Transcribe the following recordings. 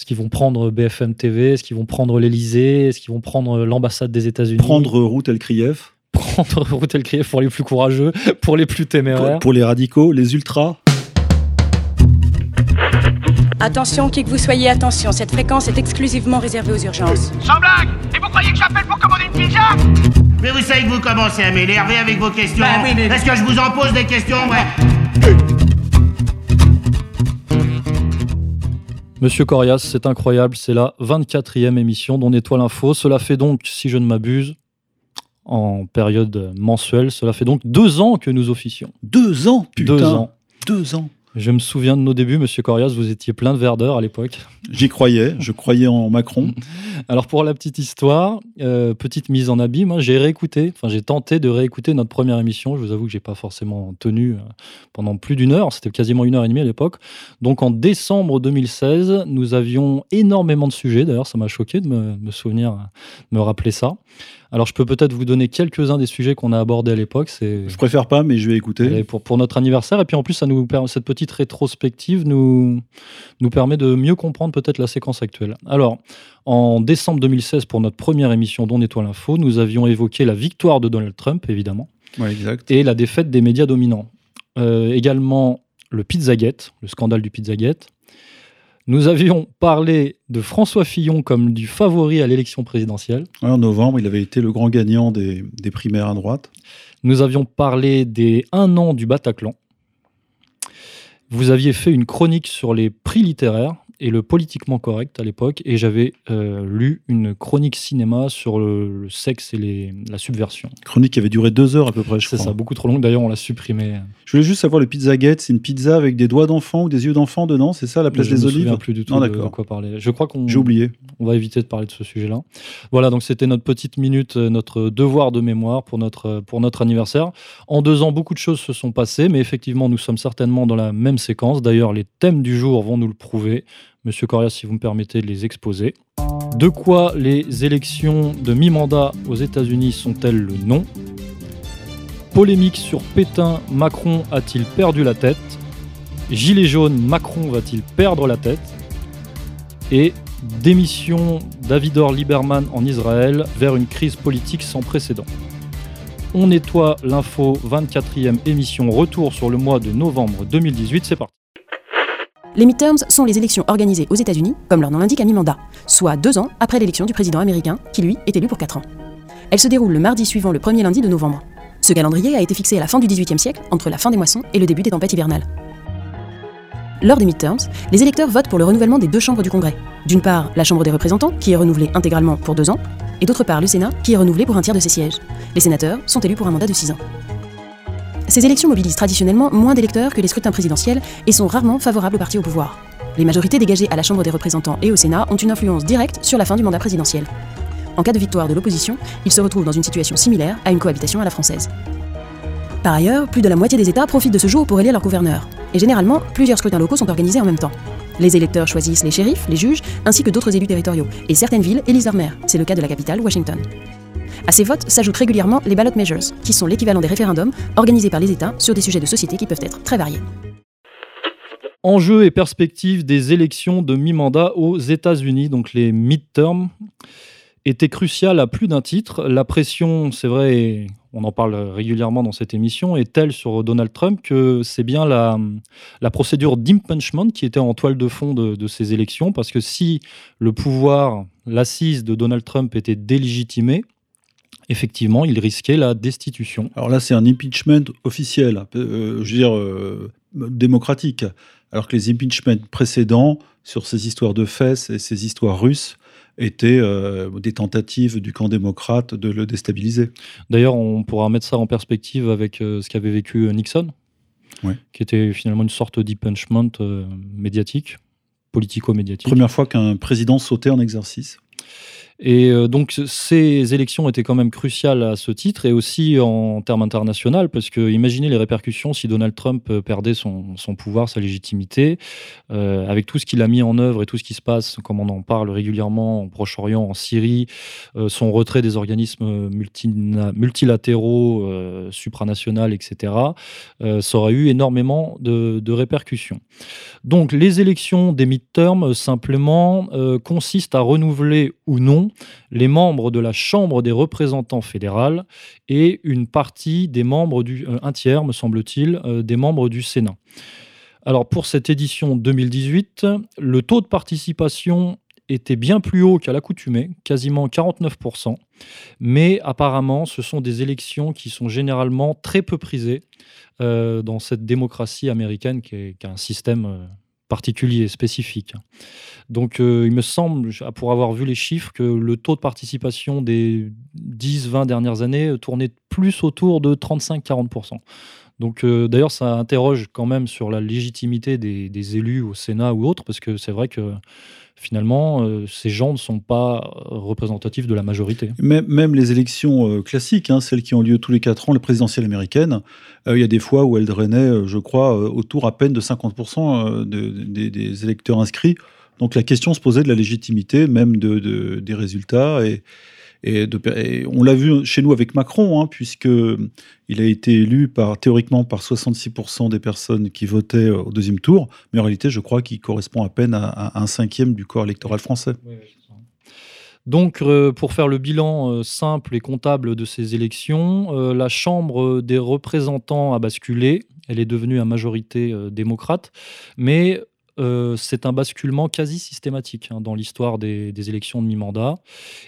Est-ce qu'ils vont prendre BFM TV? Est-ce qu'ils vont prendre l'Élysée? Est-ce qu'ils vont prendre l'ambassade des États-Unis? Prendre route El-Krief? Prendre route El-Krief pour les plus courageux, pour les plus téméraires. Pour les radicaux, les ultras. Attention, qui que vous soyez, attention, cette fréquence est exclusivement réservée aux urgences. Sans blague! Et vous croyez que j'appelle pour commander une pizza? Mais vous savez que vous commencez à m'énerver avec vos questions. Bah, oui, mais... Est-ce que je vous en pose des questions? Ouais. Monsieur Corias, c'est incroyable, c'est la 24e émission d'On Étoile Info. Cela fait donc, si je ne m'abuse, en période mensuelle, cela fait donc 2 ans que nous officions. 2 ans, putain. 2 ans. 2 ans. Je me souviens de nos débuts, Monsieur Corias, vous étiez plein de verdeur à l'époque. J'y croyais, je croyais en Macron. Alors pour la petite histoire, petite mise en abîme, hein, j'ai tenté de réécouter notre première émission. Je vous avoue que je n'ai pas forcément tenu pendant plus d'1 heure, c'était quasiment 1h30 à l'époque. Donc en décembre 2016, nous avions énormément de sujets, d'ailleurs ça m'a choqué de me rappeler ça. Alors, je peux peut-être vous donner quelques-uns des sujets qu'on a abordés à l'époque. Je préfère pas, mais je vais écouter. Allez, pour notre anniversaire. Et puis, en plus, cette petite rétrospective nous permet de mieux comprendre peut-être la séquence actuelle. Alors, en décembre 2016, pour notre première émission d'On Étoile Info, nous avions évoqué la victoire de Donald Trump, évidemment. Ouais, exact. Et la défaite des médias dominants. Également, le Pizzagate, le scandale du Pizzagate. Nous avions parlé de François Fillon comme du favori à l'élection présidentielle. En novembre, il avait été le grand gagnant des primaires à droite. Nous avions parlé des 1 an du Bataclan. Vous aviez fait une chronique sur les prix littéraires et le politiquement correct à l'époque. Et j'avais lu une chronique cinéma sur le sexe et la subversion. Chronique qui avait duré 2 heures à peu près, je crois. C'est ça, beaucoup trop longue. D'ailleurs, on l'a supprimée. Je voulais juste savoir, le Pizzagate, c'est une pizza avec des doigts d'enfant ou des yeux d'enfant dedans? C'est ça, la place des Olives? Je ne me souviens plus du tout de quoi parler. Je crois qu'on... J'ai oublié. On va éviter de parler de ce sujet-là. Voilà, donc c'était notre petite minute, notre devoir de mémoire pour notre anniversaire. En 2 ans, beaucoup de choses se sont passées, mais effectivement, nous sommes certainement dans la même séquence. D'ailleurs, les thèmes du jour vont nous le prouver. Monsieur Corias, si vous me permettez de les exposer. De quoi les élections de mi-mandat aux États-Unis sont-elles le nom? Polémique sur Pétain, Macron a-t-il perdu la tête? Gilet jaune, Macron va-t-il perdre la tête? Et démission d'Avigdor Lieberman en Israël vers une crise politique sans précédent. On nettoie l'info, 24e émission, retour sur le mois de novembre 2018, c'est parti. Les midterms sont les élections organisées aux États-Unis, comme leur nom l'indique, à mi-mandat, soit 2 ans après l'élection du président américain, qui lui est élu pour 4 ans. Elles se déroulent le mardi suivant le premier lundi de novembre. Ce calendrier a été fixé à la fin du XVIIIe siècle, entre la fin des moissons et le début des tempêtes hivernales. Lors des midterms, les électeurs votent pour le renouvellement des 2 chambres du Congrès. D'une part, la Chambre des représentants, qui est renouvelée intégralement pour 2 ans, et d'autre part, le Sénat, qui est renouvelé pour 1/3 de ses sièges. Les sénateurs sont élus pour un mandat de 6 ans. Ces élections mobilisent traditionnellement moins d'électeurs que les scrutins présidentiels et sont rarement favorables aux partis au pouvoir. Les majorités dégagées à la Chambre des représentants et au Sénat ont une influence directe sur la fin du mandat présidentiel. En cas de victoire de l'opposition, ils se retrouvent dans une situation similaire à une cohabitation à la française. Par ailleurs, plus de la moitié des États profitent de ce jour pour élire leur gouverneur. Et généralement, plusieurs scrutins locaux sont organisés en même temps. Les électeurs choisissent les shérifs, les juges, ainsi que d'autres élus territoriaux. Et certaines villes élisent leurs maires. C'est le cas de la capitale, Washington. À ces votes s'ajoutent régulièrement les ballot measures, qui sont l'équivalent des référendums organisés par les États sur des sujets de société qui peuvent être très variés. Enjeux et perspectives des élections de mi-mandat aux États-Unis, donc les midterms, étaient cruciales à plus d'un titre. La pression, c'est vrai, on en parle régulièrement dans cette émission, est telle sur Donald Trump que c'est bien la procédure d'impeachment qui était en toile de fond de ces élections, parce que si le pouvoir, l'assise de Donald Trump était délégitimée, effectivement, il risquait la destitution. Alors là, c'est un impeachment officiel, je veux dire démocratique, alors que les impeachments précédents sur ces histoires de fesses et ces histoires russes étaient des tentatives du camp démocrate de le déstabiliser. D'ailleurs, on pourra mettre ça en perspective avec ce qu'avait vécu Nixon, oui, qui était finalement une sorte d'impeachment médiatique, politico-médiatique. Première fois qu'un président sautait en exercice. Et donc, ces élections étaient quand même cruciales à ce titre, et aussi en termes internationaux, parce que imaginez les répercussions si Donald Trump perdait son pouvoir, sa légitimité, avec tout ce qu'il a mis en œuvre et tout ce qui se passe, comme on en parle régulièrement en Proche-Orient, en Syrie, son retrait des organismes multilatéraux, supranationaux, etc., ça aurait eu énormément de répercussions. Donc, les élections des mid-term, simplement, consistent à renouveler ou non les membres de la Chambre des représentants fédérales et une partie des membres un tiers, me semble-t-il, des membres du Sénat. Alors, pour cette édition 2018, le taux de participation était bien plus haut qu'à l'accoutumée, quasiment 49%, mais apparemment, ce sont des élections qui sont généralement très peu prisées dans cette démocratie américaine qui a un système particulier, spécifique. Donc, il me semble, pour avoir vu les chiffres, que le taux de participation des 10-20 dernières années tournait plus autour de 35-40%. Donc, d'ailleurs, ça interroge quand même sur la légitimité des élus au Sénat ou autres, parce que c'est vrai que finalement, ces gens ne sont pas représentatifs de la majorité. Même les élections classiques, hein, celles qui ont lieu tous les 4 ans, les présidentielles américaines, il y a des fois où elles drainaient, je crois, autour à peine de 50% des électeurs inscrits. Donc la question se posait de la légitimité, même des résultats. Et on l'a vu chez nous avec Macron, hein, puisqu'il a été élu théoriquement par 66% des personnes qui votaient au deuxième tour, mais en réalité, je crois qu'il correspond à peine à un cinquième du corps électoral français. Donc, pour faire le bilan simple et comptable de ces élections, la Chambre des représentants a basculé, elle est devenue à majorité démocrate, mais c'est un basculement quasi systématique hein, dans l'histoire des élections de mi-mandat.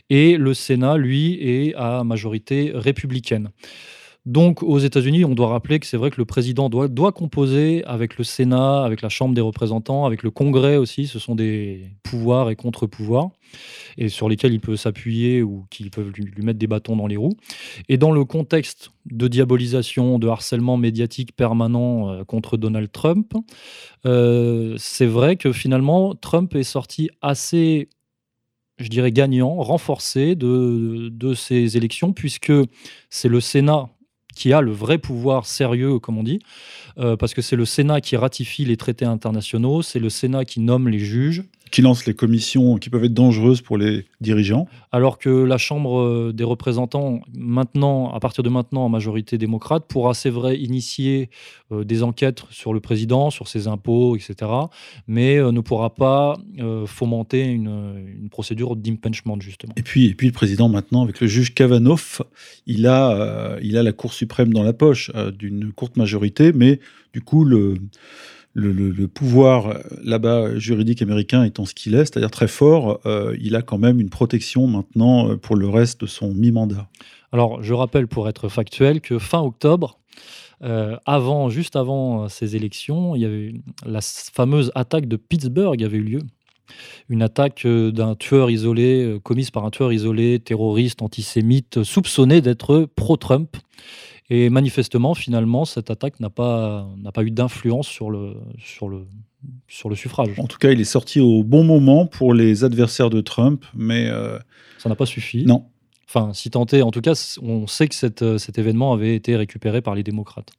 Et le Sénat, lui, est à majorité républicaine. Donc, aux États-Unis, on doit rappeler que c'est vrai que le président doit composer avec le Sénat, avec la Chambre des représentants, avec le Congrès aussi. Ce sont des pouvoirs et contre-pouvoirs et sur lesquels il peut s'appuyer ou qui peuvent lui mettre des bâtons dans les roues. Et dans le contexte de diabolisation, de harcèlement médiatique permanent contre Donald Trump, c'est vrai que finalement, Trump est sorti assez, je dirais, gagnant, renforcé de ces élections, puisque c'est le Sénat qui a le vrai pouvoir sérieux, comme on dit, parce que c'est le Sénat qui ratifie les traités internationaux, c'est le Sénat qui nomme les juges. Qui lance les commissions qui peuvent être dangereuses pour les dirigeants. Alors que la Chambre des représentants, maintenant, à partir de maintenant, en majorité démocrate, pourra, c'est vrai, initier des enquêtes sur le président, sur ses impôts, etc., mais ne pourra pas fomenter une procédure d'impeachment, justement. Et puis le président, maintenant, avec le juge Kavanaugh, il a la Cour suprême dans la poche d'une courte majorité, mais du coup, le pouvoir là-bas juridique américain étant ce qu'il est, c'est-à-dire très fort, il a quand même une protection maintenant pour le reste de son mi-mandat. Alors, je rappelle pour être factuel que fin octobre, juste avant ces élections, il y avait la fameuse attaque de Pittsburgh avait eu lieu. Une attaque d'un tueur isolé, commise par un tueur isolé, terroriste, antisémite, soupçonné d'être pro-Trump. Et manifestement, finalement, cette attaque n'a pas eu d'influence sur le suffrage. En tout cas, il est sorti au bon moment pour les adversaires de Trump, mais... Ça n'a pas suffi. Non. Enfin, si tant est, en tout cas, on sait que cet événement avait été récupéré par les démocrates.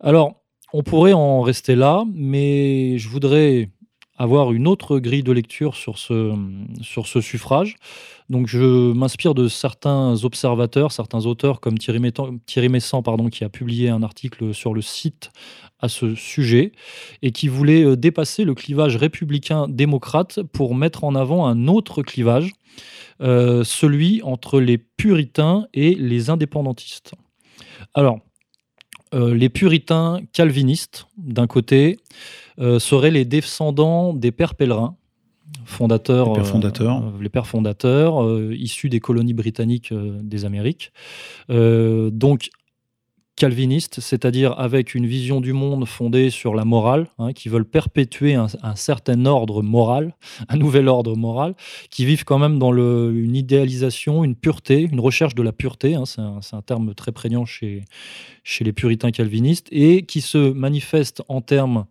Alors, on pourrait en rester là, mais je voudrais avoir une autre grille de lecture sur ce suffrage. Donc, je m'inspire de certains observateurs, certains auteurs comme Thierry Messant, qui a publié un article sur le site à ce sujet et qui voulait dépasser le clivage républicain-démocrate pour mettre en avant un autre clivage, celui entre les puritains et les indépendantistes. Alors, les puritains calvinistes, d'un côté, seraient les descendants des pères pèlerins, les pères fondateurs issus des colonies britanniques des Amériques. Donc, calvinistes, c'est-à-dire avec une vision du monde fondée sur la morale, hein, qui veulent perpétuer un certain ordre moral, un nouvel ordre moral, qui vivent quand même dans une idéalisation, une pureté, une recherche de la pureté, hein, c'est un terme très prégnant chez les puritains calvinistes, et qui se manifestent en termes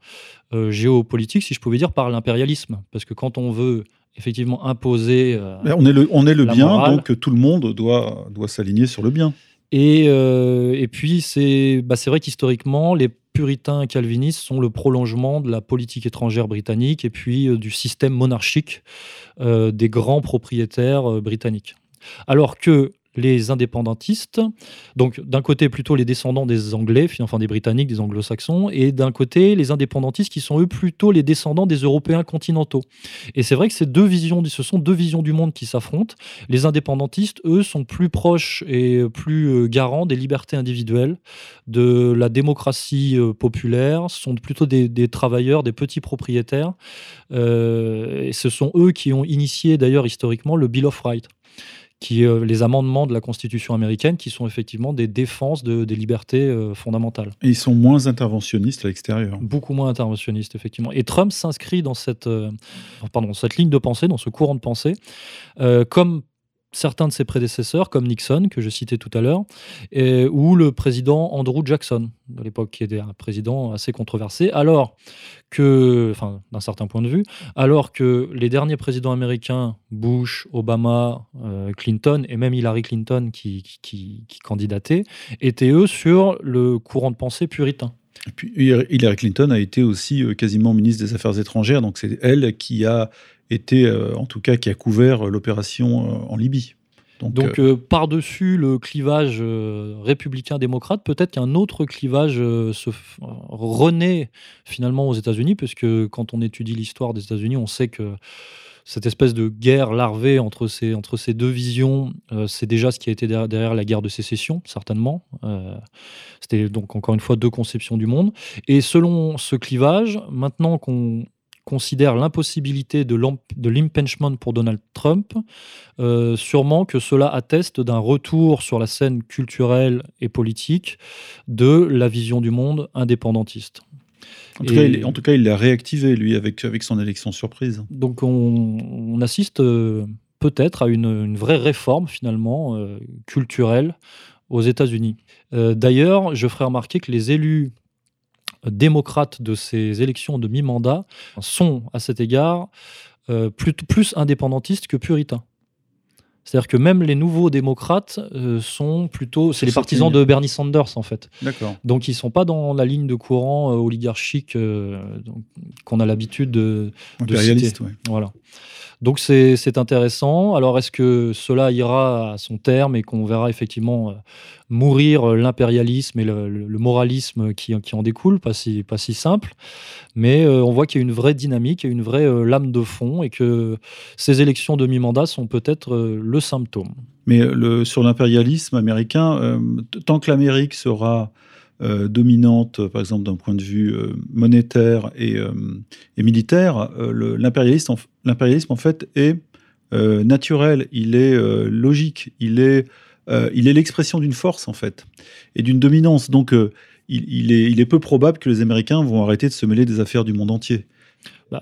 géopolitiques, si je pouvais dire, par l'impérialisme. Parce que quand on veut effectivement imposer... on est le bien, morale. Donc tout le monde doit s'aligner sur le bien. Et puis, c'est vrai qu'historiquement, les puritains calvinistes sont le prolongement de la politique étrangère britannique et puis du système monarchique des grands propriétaires britanniques. Alors que les indépendantistes, donc d'un côté plutôt les descendants des Anglais, enfin des Britanniques, des Anglo-Saxons, et d'un côté les indépendantistes qui sont eux plutôt les descendants des Européens continentaux. Et c'est vrai que ce sont deux visions du monde qui s'affrontent. Les indépendantistes, eux, sont plus proches et plus garants des libertés individuelles, de la démocratie populaire, sont plutôt des travailleurs, des petits propriétaires. Et ce sont eux qui ont initié d'ailleurs historiquement le Bill of Rights. Les amendements de la Constitution américaine qui sont effectivement des défenses des libertés fondamentales. Et ils sont moins interventionnistes à l'extérieur. Beaucoup moins interventionnistes, effectivement. Et Trump s'inscrit dans cette ligne de pensée, dans ce courant de pensée, comme certains de ses prédécesseurs, comme Nixon, que je citais tout à l'heure, ou le président Andrew Jackson, de l'époque, qui était un président assez controversé, d'un certain point de vue, alors que les derniers présidents américains, Bush, Obama, Clinton, et même Hillary Clinton qui candidatait, étaient eux sur le courant de pensée puritain. Et puis Hillary Clinton a été aussi quasiment ministre des Affaires étrangères, donc c'est elle qui a été, en tout cas, qui a couvert l'opération en Libye. Donc, par-dessus le clivage républicain-démocrate, peut-être qu'un autre clivage renaît finalement aux États-Unis, puisque quand on étudie l'histoire des États-Unis, on sait que cette espèce de guerre larvée entre ces deux visions, c'est déjà ce qui a été derrière la guerre de sécession, certainement. C'était donc encore une fois deux conceptions du monde. Et selon ce clivage, maintenant qu'on considère l'impossibilité de l'impeachment pour Donald Trump, sûrement que cela atteste d'un retour sur la scène culturelle et politique de la vision du monde indépendantiste. En tout cas, il l'a réactivé, lui, avec son élection surprise. Donc on assiste peut-être à une vraie réforme, finalement, culturelle aux États-Unis. D'ailleurs, je ferai remarquer que les élus démocrates de ces élections de mi-mandat sont, à cet égard, plus indépendantistes que puritains. C'est-à-dire que même les nouveaux démocrates sont plutôt... C'est les partisans de Bernie Sanders, en fait. D'accord. Donc, ils ne sont pas dans la ligne de courant oligarchique qu'on a l'habitude de citer. Ouais. Voilà. Donc, c'est intéressant. Alors, est-ce que cela ira à son terme et qu'on verra effectivement mourir l'impérialisme et le moralisme qui en découle? Pas si simple. Mais on voit qu'il y a une vraie dynamique, une vraie lame de fond et que ces élections de mi-mandat sont peut-être... le symptôme. Mais sur l'impérialisme américain, tant que l'Amérique sera dominante, par exemple, d'un point de vue monétaire et militaire, l'impérialisme, en fait, est naturel, il est logique, il est l'expression d'une force, en fait, et d'une dominance. Donc, il est peu probable que les Américains vont arrêter de se mêler des affaires du monde entier.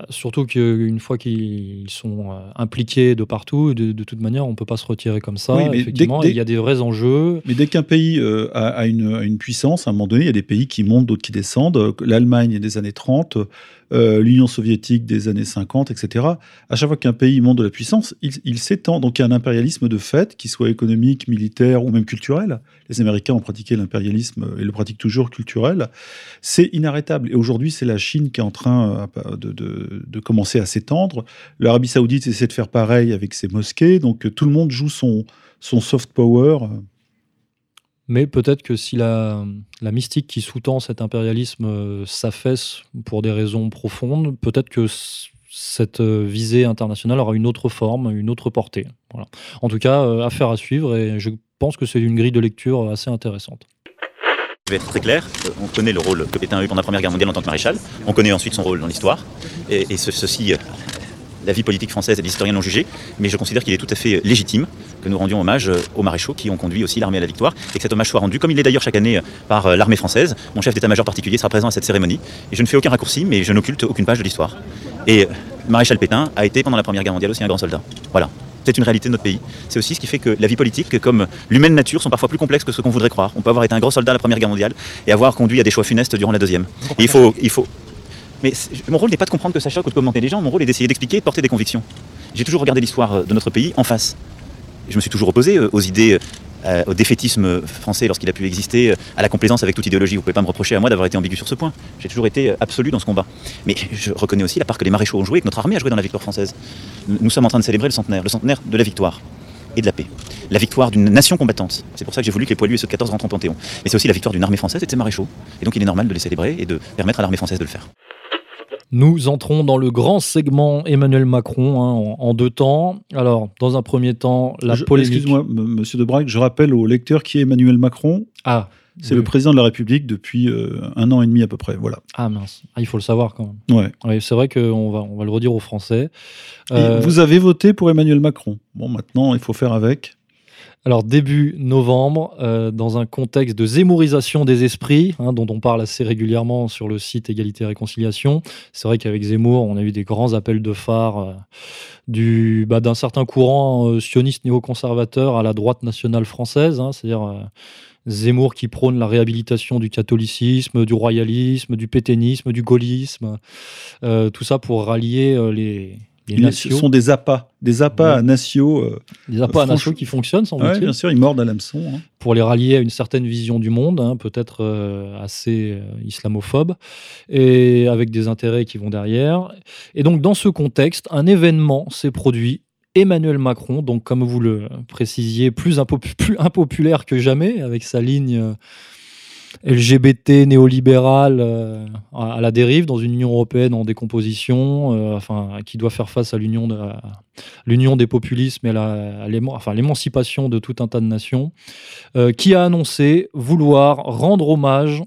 Surtout qu'une fois qu'ils sont impliqués de partout, de toute manière, on ne peut pas se retirer comme ça. Oui, effectivement, il y a des vrais enjeux. Mais dès qu'un pays a une puissance, à un moment donné, il y a des pays qui montent, d'autres qui descendent. L'Allemagne des années 30, l'Union soviétique des années 50, etc. À chaque fois qu'un pays monte de la puissance, il s'étend. Donc il y a un impérialisme de fait, qu'il soit économique, militaire ou même culturel. Les Américains ont pratiqué l'impérialisme et le pratiquent toujours culturel. C'est inarrêtable. Et aujourd'hui, c'est la Chine qui est en train de commencer à s'étendre. L'Arabie Saoudite essaie de faire pareil avec ses mosquées. Donc, tout le monde joue son soft power. Mais peut-être que si la mystique qui sous-tend cet impérialisme s'affaisse pour des raisons profondes, peut-être que cette visée internationale aura une autre forme, une autre portée. Voilà. En tout cas, affaire à suivre. Et je pense que c'est une grille de lecture assez intéressante. Je vais être très clair, on connaît le rôle que Pétain a eu pendant la Première Guerre mondiale en tant que maréchal, on connaît ensuite son rôle dans l'histoire, et ceci, la vie politique française et les historiens l'ont jugé, mais je considère qu'il est tout à fait légitime que nous rendions hommage aux maréchaux qui ont conduit aussi l'armée à la victoire, et que cet hommage soit rendu, comme il est d'ailleurs chaque année par l'armée française. Mon chef d'état-major particulier sera présent à cette cérémonie, et je ne fais aucun raccourci, mais je n'occulte aucune page de l'histoire. Et maréchal Pétain a été pendant la Première Guerre mondiale aussi un grand soldat. Voilà. C'est une réalité de notre pays. C'est aussi ce qui fait que la vie politique, comme l'humaine nature, sont parfois plus complexes que ce qu'on voudrait croire. On peut avoir été un grand soldat à la Première Guerre mondiale et avoir conduit à des choix funestes durant la Deuxième. Et il faut... Mais mon rôle n'est pas de comprendre que ça choque ou de commenter les gens. Mon rôle est d'essayer d'expliquer et de porter des convictions. J'ai toujours regardé l'histoire de notre pays en face. Je me suis toujours opposé aux idées, au défaitisme français lorsqu'il a pu exister, à la complaisance avec toute idéologie. Vous ne pouvez pas me reprocher à moi d'avoir été ambigu sur ce point. J'ai toujours été absolu dans ce combat. Mais je reconnais aussi la part que les maréchaux ont joué et que notre armée a joué dans la victoire française. Nous sommes en train de célébrer le centenaire de la victoire et de la paix. La victoire d'une nation combattante. C'est pour ça que j'ai voulu que les poilus et ceux de 14 rentrent en Panthéon. Mais c'est aussi la victoire d'une armée française et de ses maréchaux. Et donc il est normal de les célébrer et de permettre à l'armée française de le faire. Nous entrons dans le grand segment Emmanuel Macron en deux temps. Alors, dans un premier temps, la polémique... Excuse-moi, monsieur de Braque, je rappelle aux lecteurs qui est Emmanuel Macron. Ah, c'est le président de la République depuis 1 an et demi à peu près, voilà. Ah mince, il faut le savoir quand même. Ouais. Ouais, c'est vrai qu'on va le redire aux Français. Et vous avez voté pour Emmanuel Macron. Bon, maintenant, il faut faire avec. Alors, début novembre, dans un contexte de zémourisation des esprits, dont on parle assez régulièrement sur le site Égalité et Réconciliation. C'est vrai qu'avec Zemmour, on a eu des grands appels de phare d'un certain courant sioniste néoconservateur à la droite nationale française, c'est-à-dire Zemmour qui prône la réhabilitation du catholicisme, du royalisme, du pétainisme, du gaullisme, tout ça pour rallier les... Ce sont des appâts ouais. Nationaux. Des appâts nationaux qui fonctionnent, semble-t-il. Oui, bien sûr, ils mordent à l'hameçon. Pour les rallier à une certaine vision du monde, peut-être assez islamophobe, et avec des intérêts qui vont derrière. Et donc, dans ce contexte, un événement s'est produit. Emmanuel Macron, donc comme vous le précisiez, plus impopulaire que jamais, avec sa ligne... LGBT néolibéral à la dérive dans une Union européenne en décomposition, qui doit faire face à l'union des populismes et à l'émancipation de tout un tas de nations, qui a annoncé vouloir rendre hommage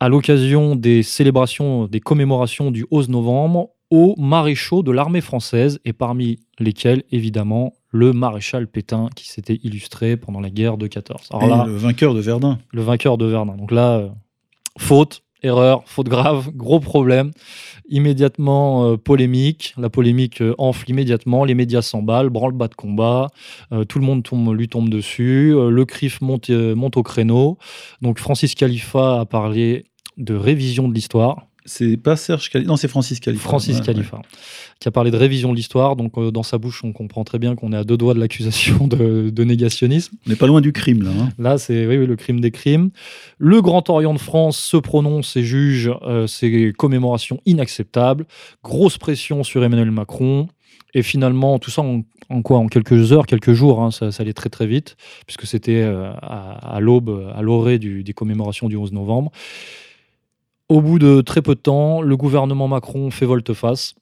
à l'occasion des célébrations, des commémorations du 11 novembre aux maréchaux de l'armée française, et parmi lesquels, évidemment, le maréchal Pétain qui s'était illustré pendant la guerre de 14. Alors là, le vainqueur de Verdun. Donc là, faute grave, gros problème, immédiatement polémique. La polémique enfle immédiatement, les médias s'emballent, branle-bas de combat, tout le monde lui tombe dessus, le CRIF monte au créneau. Donc Francis Kalifat a parlé de révision de l'histoire. C'est pas Serge Kalifat, non, c'est Francis Kalifat. Francis Kalifat, qui a parlé de révision de l'histoire. Donc, dans sa bouche, on comprend très bien qu'on est à 2 doigts de l'accusation de négationnisme. On n'est pas loin du crime, là. Là, c'est le crime des crimes. Le Grand Orient de France se prononce et juge ces commémorations inacceptables. Grosse pression sur Emmanuel Macron. Et finalement, tout ça en quelques heures, quelques jours, ça allait très très vite, puisque c'était à l'orée des commémorations du 11 novembre. Au bout de très peu de temps, le gouvernement Macron fait volte-face.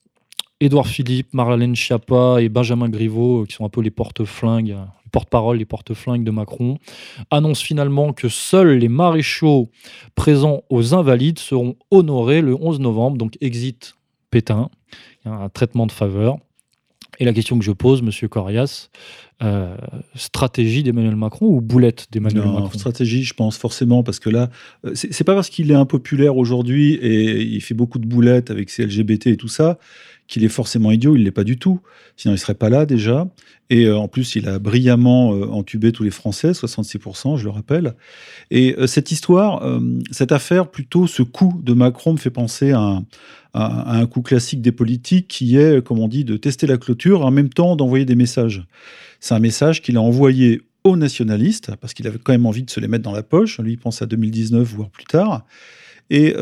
Édouard Philippe, Marlène Schiappa et Benjamin Griveaux, qui sont un peu les porte-flingues, les porte-paroles, les porte-flingues de Macron, annoncent finalement que seuls les maréchaux présents aux Invalides seront honorés le 11 novembre. Donc exit Pétain, il y a un traitement de faveur. Et la question que je pose, monsieur Corias, stratégie d'Emmanuel Macron ou boulette d'Emmanuel Macron ? Stratégie, je pense, forcément, parce que là, c'est pas parce qu'il est impopulaire aujourd'hui et il fait beaucoup de boulettes avec ses LGBT et tout ça, qu'il est forcément idiot, il l'est pas du tout. Sinon, il serait pas là, déjà. Et en plus, il a brillamment entubé tous les Français, 66%, je le rappelle. Et cette histoire, cette affaire, plutôt, ce coup de Macron me fait penser à un coup classique des politiques qui est, comme on dit, de tester la clôture, en même temps d'envoyer des messages. C'est un message qu'il a envoyé aux nationalistes, parce qu'il avait quand même envie de se les mettre dans la poche. Lui, il pense à 2019, voire plus tard. Et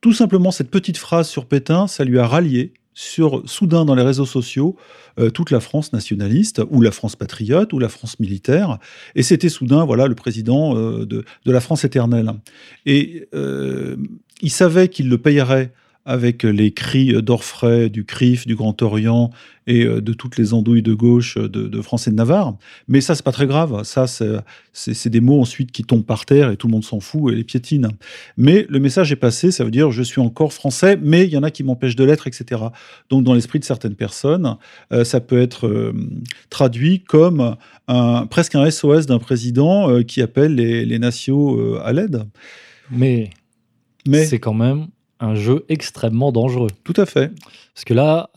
tout simplement, cette petite phrase sur Pétain, ça lui a rallié soudain dans les réseaux sociaux, toute la France nationaliste, ou la France patriote, ou la France militaire. Et c'était soudain, voilà, le président de la France éternelle. Et il savait qu'il le payerait avec les cris d'orfraie du CRIF, du Grand Orient et de toutes les andouilles de gauche de Français de Navarre. Mais ça, c'est pas très grave. Ça, c'est des mots ensuite qui tombent par terre et tout le monde s'en fout et les piétine. Mais le message est passé, ça veut dire je suis encore français, mais il y en a qui m'empêchent de l'être, etc. Donc, dans l'esprit de certaines personnes, ça peut être traduit comme presque un SOS d'un président qui appelle les nationaux à l'aide. Mais c'est quand même... un jeu extrêmement dangereux. Tout à fait. Parce que là,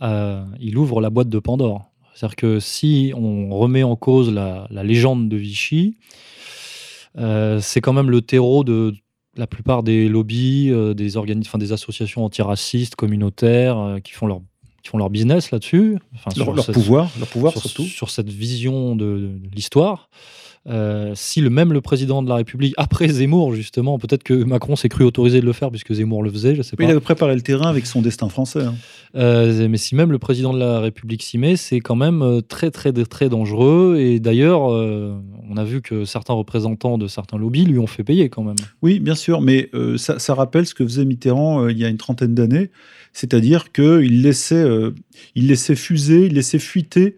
il ouvre la boîte de Pandore. C'est-à-dire que si on remet en cause la légende de Vichy, c'est quand même le terreau de la plupart des lobbies, des associations antiracistes, communautaires, qui font leur qui font leur business là-dessus. Enfin, leur pouvoir sur, surtout. Sur cette vision de l'histoire. Si le président de la République, après Zemmour justement, peut-être que Macron s'est cru autorisé de le faire puisque Zemmour le faisait, je ne sais pas. Mais il a préparé le terrain avec son destin français. Hein. Mais si même le président de la République s'y met, c'est quand même très très très dangereux. Et d'ailleurs, on a vu que certains représentants de certains lobbies lui ont fait payer quand même. Oui, bien sûr, mais ça rappelle ce que faisait Mitterrand il y a une trentaine d'années, c'est-à-dire qu'il laissait fuser, il laissait fuiter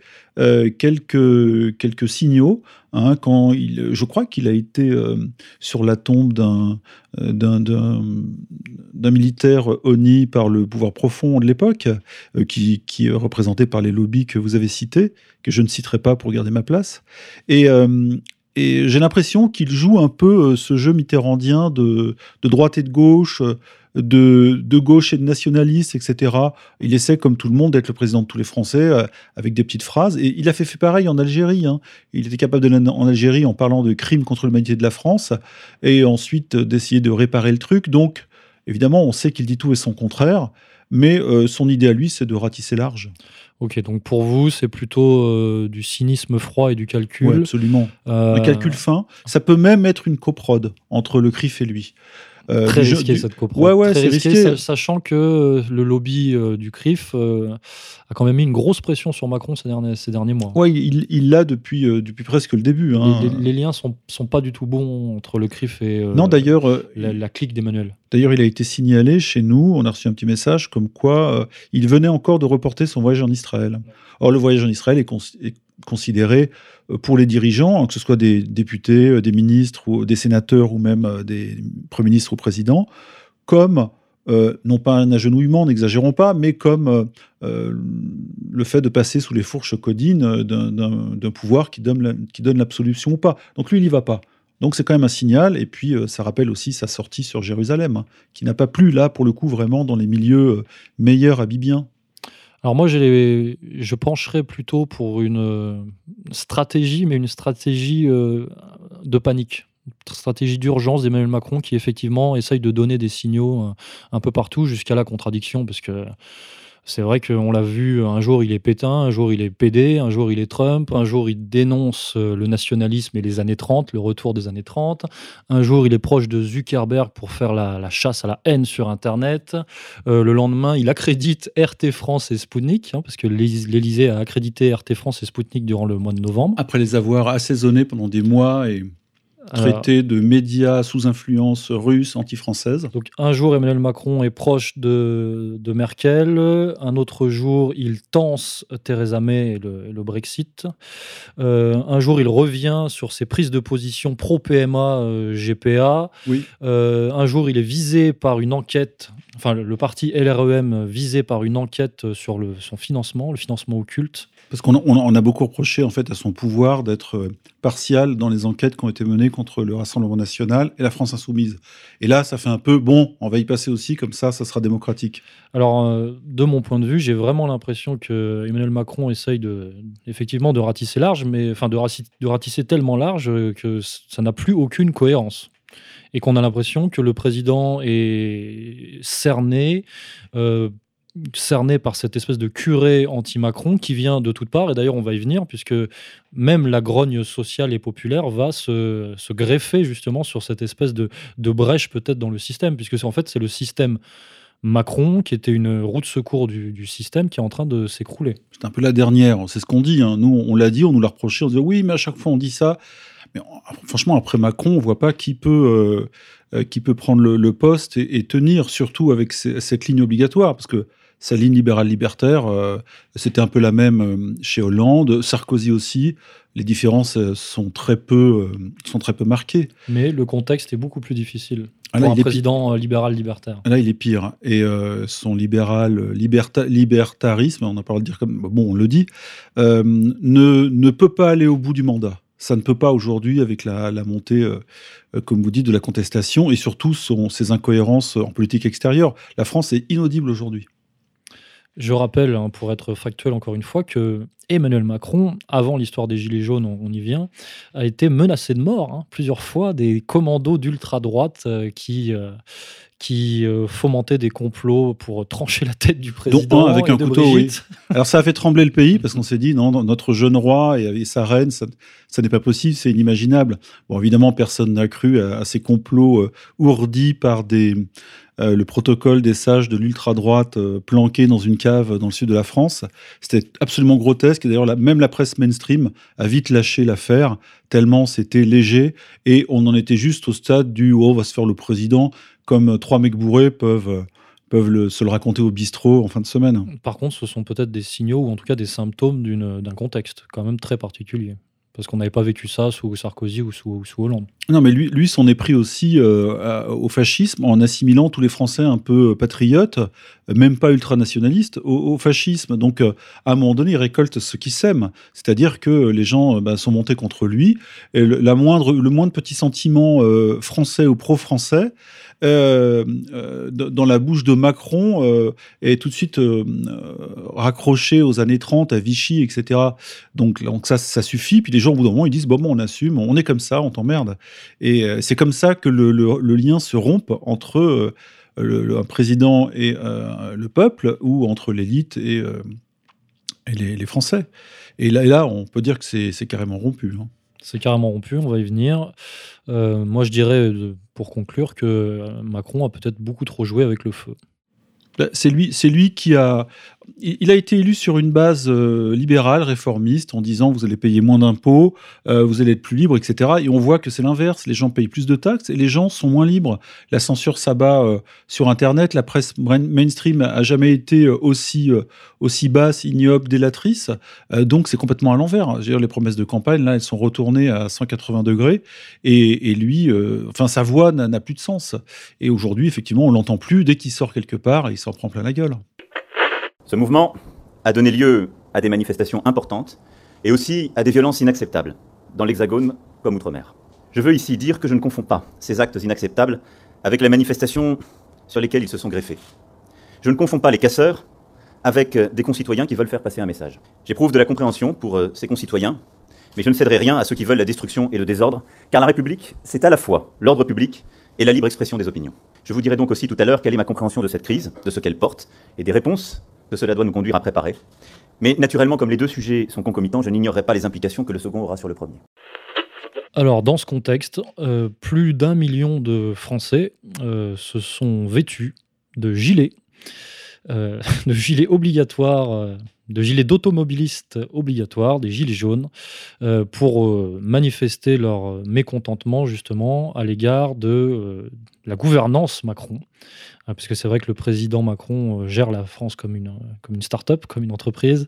quelques signaux. Hein, quand je crois qu'il a été sur la tombe d'un militaire honni par le pouvoir profond de l'époque, qui est représenté par les lobbies que vous avez cités, que je ne citerai pas pour garder ma place. Et j'ai l'impression qu'il joue un peu ce jeu mitterrandien de droite et de gauche, de gauche et de nationaliste, etc. Il essaie, comme tout le monde, d'être le président de tous les Français avec des petites phrases. Et il a fait pareil en Algérie. Hein. Il était capable d'aller en Algérie en parlant de crimes contre l'humanité de la France et ensuite d'essayer de réparer le truc. Donc, évidemment, on sait qu'il dit tout et son contraire, mais son idée à lui, c'est de ratisser large. Ok, donc pour vous, c'est plutôt du cynisme froid et du calcul. Oui, absolument. Un calcul fin. Ça peut même être une coprode entre le CRIF et lui. Très risqué cette coprode. Ouais, très risqué, sachant que le lobby du CRIF a quand même mis une grosse pression sur Macron ces derniers mois. Oui, il l'a depuis presque le début. Hein. Les liens sont pas du tout bons entre le CRIF et non, d'ailleurs, la clique d'Emmanuel. D'ailleurs, il a été signalé chez nous, on a reçu un petit message comme quoi il venait encore de reporter son voyage en Israël. Or, le voyage en Israël est considéré pour les dirigeants, que ce soit des députés, des ministres, ou des sénateurs ou même des premiers ministres ou présidents, comme, non pas un agenouillement, n'exagérons pas, mais comme le fait de passer sous les fourches codines d'un pouvoir qui donne l'absolution ou pas. Donc lui, il n'y va pas. Donc c'est quand même un signal, et puis ça rappelle aussi sa sortie sur Jérusalem, hein, qui n'a pas plu là, pour le coup, vraiment dans les milieux meilleurs à bibiens. Alors moi, je pencherais plutôt pour une stratégie, mais une stratégie de panique. Une stratégie d'urgence d'Emmanuel Macron qui, effectivement, essaye de donner des signaux un peu partout jusqu'à la contradiction, parce que c'est vrai qu'on l'a vu, un jour il est Pétain, un jour il est PD, un jour il est Trump, un jour il dénonce le nationalisme et les années 30, le retour des années 30, un jour il est proche de Zuckerberg pour faire la chasse à la haine sur Internet, le lendemain il accrédite RT France et Spoutnik, hein, parce que l'Élysée a accrédité RT France et Spoutnik durant le mois de novembre. Après les avoir assaisonnés pendant des mois et traité de médias sous influence russe, anti-française. Donc un jour, Emmanuel Macron est proche de Merkel. Un autre jour, il tense Theresa May et le Brexit. Un jour, il revient sur ses prises de position pro-PMA, GPA. Oui. Un jour, il est visé par une enquête, enfin le parti LREM visé par une enquête sur son financement, le financement occulte. Parce qu'on a beaucoup reproché en fait, à son pouvoir d'être partial dans les enquêtes qui ont été menées contre le Rassemblement National et la France Insoumise. Et là, ça fait un peu, bon, on va y passer aussi, comme ça sera démocratique. Alors, de mon point de vue, j'ai vraiment l'impression que Emmanuel Macron essaye effectivement de ratisser large, mais enfin de ratisser tellement large que ça n'a plus aucune cohérence. Et qu'on a l'impression que le président est cerné par cette espèce de curé anti-Macron qui vient de toutes parts, et d'ailleurs on va y venir, puisque même la grogne sociale et populaire va se greffer justement sur cette espèce de brèche peut-être dans le système, puisque c'est le système Macron qui était une roue de secours du système qui est en train de s'écrouler. C'est un peu la dernière, c'est ce qu'on dit, hein. Nous on l'a dit, on nous l'a reproché, on disait oui mais à chaque fois on dit ça, mais franchement après Macron on ne voit pas qui peut prendre le poste et tenir, surtout avec cette ligne obligatoire, parce que sa ligne libérale-libertaire, c'était un peu la même chez Hollande, Sarkozy aussi. Les différences sont très peu marquées. Mais le contexte est beaucoup plus difficile pour un président libéral-libertaire. Là, il est pire. Et son libéral-libertarisme, on a pas le dire comme... Bon, on le dit, ne peut pas aller au bout du mandat. Ça ne peut pas aujourd'hui, avec la montée, comme vous dites, de la contestation, et surtout ses incohérences en politique extérieure. La France est inaudible aujourd'hui. Je rappelle, hein, pour être factuel encore une fois, que Emmanuel Macron, avant l'histoire des Gilets jaunes, on y vient, a été menacé de mort plusieurs fois des commandos d'ultra-droite qui fomentaient des complots pour trancher la tête du président. Donc, avec un couteau, Brigitte. Oui. Alors ça a fait trembler le pays parce qu'on s'est dit, non, notre jeune roi et sa reine, ça n'est pas possible, c'est inimaginable. Bon, évidemment, personne n'a cru à ces complots ourdis par le protocole des sages de l'ultra-droite planqué dans une cave dans le sud de la France. C'était absolument grotesque. Et d'ailleurs, même la presse mainstream a vite lâché l'affaire, tellement c'était léger. Et on en était juste au stade du « oh, on va se faire le président », comme trois mecs bourrés peuvent se le raconter au bistrot en fin de semaine. Par contre, ce sont peut-être des signaux, ou en tout cas des symptômes d'un contexte quand même très particulier. Parce qu'on n'avait pas vécu ça sous Sarkozy ou sous Hollande. Non, mais lui s'en est pris aussi au fascisme en assimilant tous les Français un peu patriotes, même pas ultranationalistes, au fascisme. Donc, à un moment donné, il récolte ce qui sème. C'est-à-dire que les gens sont montés contre lui. Et le moindre petit sentiment français ou pro-français dans la bouche de Macron est tout de suite raccroché aux années 30, à Vichy, etc. Donc ça suffit. Puis les gens, au bout d'un moment, ils disent « bon, on assume, on est comme ça, on t'emmerde ». Et c'est comme ça que le lien se rompt entre un président et le peuple, ou entre l'élite et les Français. Et là, on peut dire que c'est carrément rompu. Hein. C'est carrément rompu, on va y venir. Moi, je dirais, pour conclure, que Macron a peut-être beaucoup trop joué avec le feu. C'est lui qui a... Il a été élu sur une base libérale, réformiste, en disant « vous allez payer moins d'impôts, vous allez être plus libre, etc. » Et on voit que c'est l'inverse. Les gens payent plus de taxes et les gens sont moins libres. La censure s'abat sur Internet. La presse mainstream a jamais été aussi basse, ignoble, délatrice. Donc, c'est complètement à l'envers. Je veux dire, les promesses de campagne, là, elles sont retournées à 180 degrés. Et lui, sa voix n'a plus de sens. Et aujourd'hui, effectivement, on l'entend plus. Dès qu'il sort quelque part, il s'en prend plein la gueule. Ce mouvement a donné lieu à des manifestations importantes et aussi à des violences inacceptables, dans l'Hexagone comme outre-mer. Je veux ici dire que je ne confonds pas ces actes inacceptables avec les manifestations sur lesquelles ils se sont greffés. Je ne confonds pas les casseurs avec des concitoyens qui veulent faire passer un message. J'éprouve de la compréhension pour ces concitoyens, mais je ne céderai rien à ceux qui veulent la destruction et le désordre, car la République, c'est à la fois l'ordre public et la libre expression des opinions. Je vous dirai donc aussi tout à l'heure quelle est ma compréhension de cette crise, de ce qu'elle porte, et des réponses que cela doit nous conduire à préparer. Mais naturellement, comme les deux sujets sont concomitants, je n'ignorerai pas les implications que le second aura sur le premier. Alors, dans ce contexte, plus d'1 million de Français se sont vêtus de gilets obligatoires, de gilets d'automobilistes obligatoires, des gilets jaunes, pour manifester leur mécontentement, justement, à l'égard de la gouvernance Macron. Parce que c'est vrai que le président Macron gère la France comme une start-up, comme une entreprise.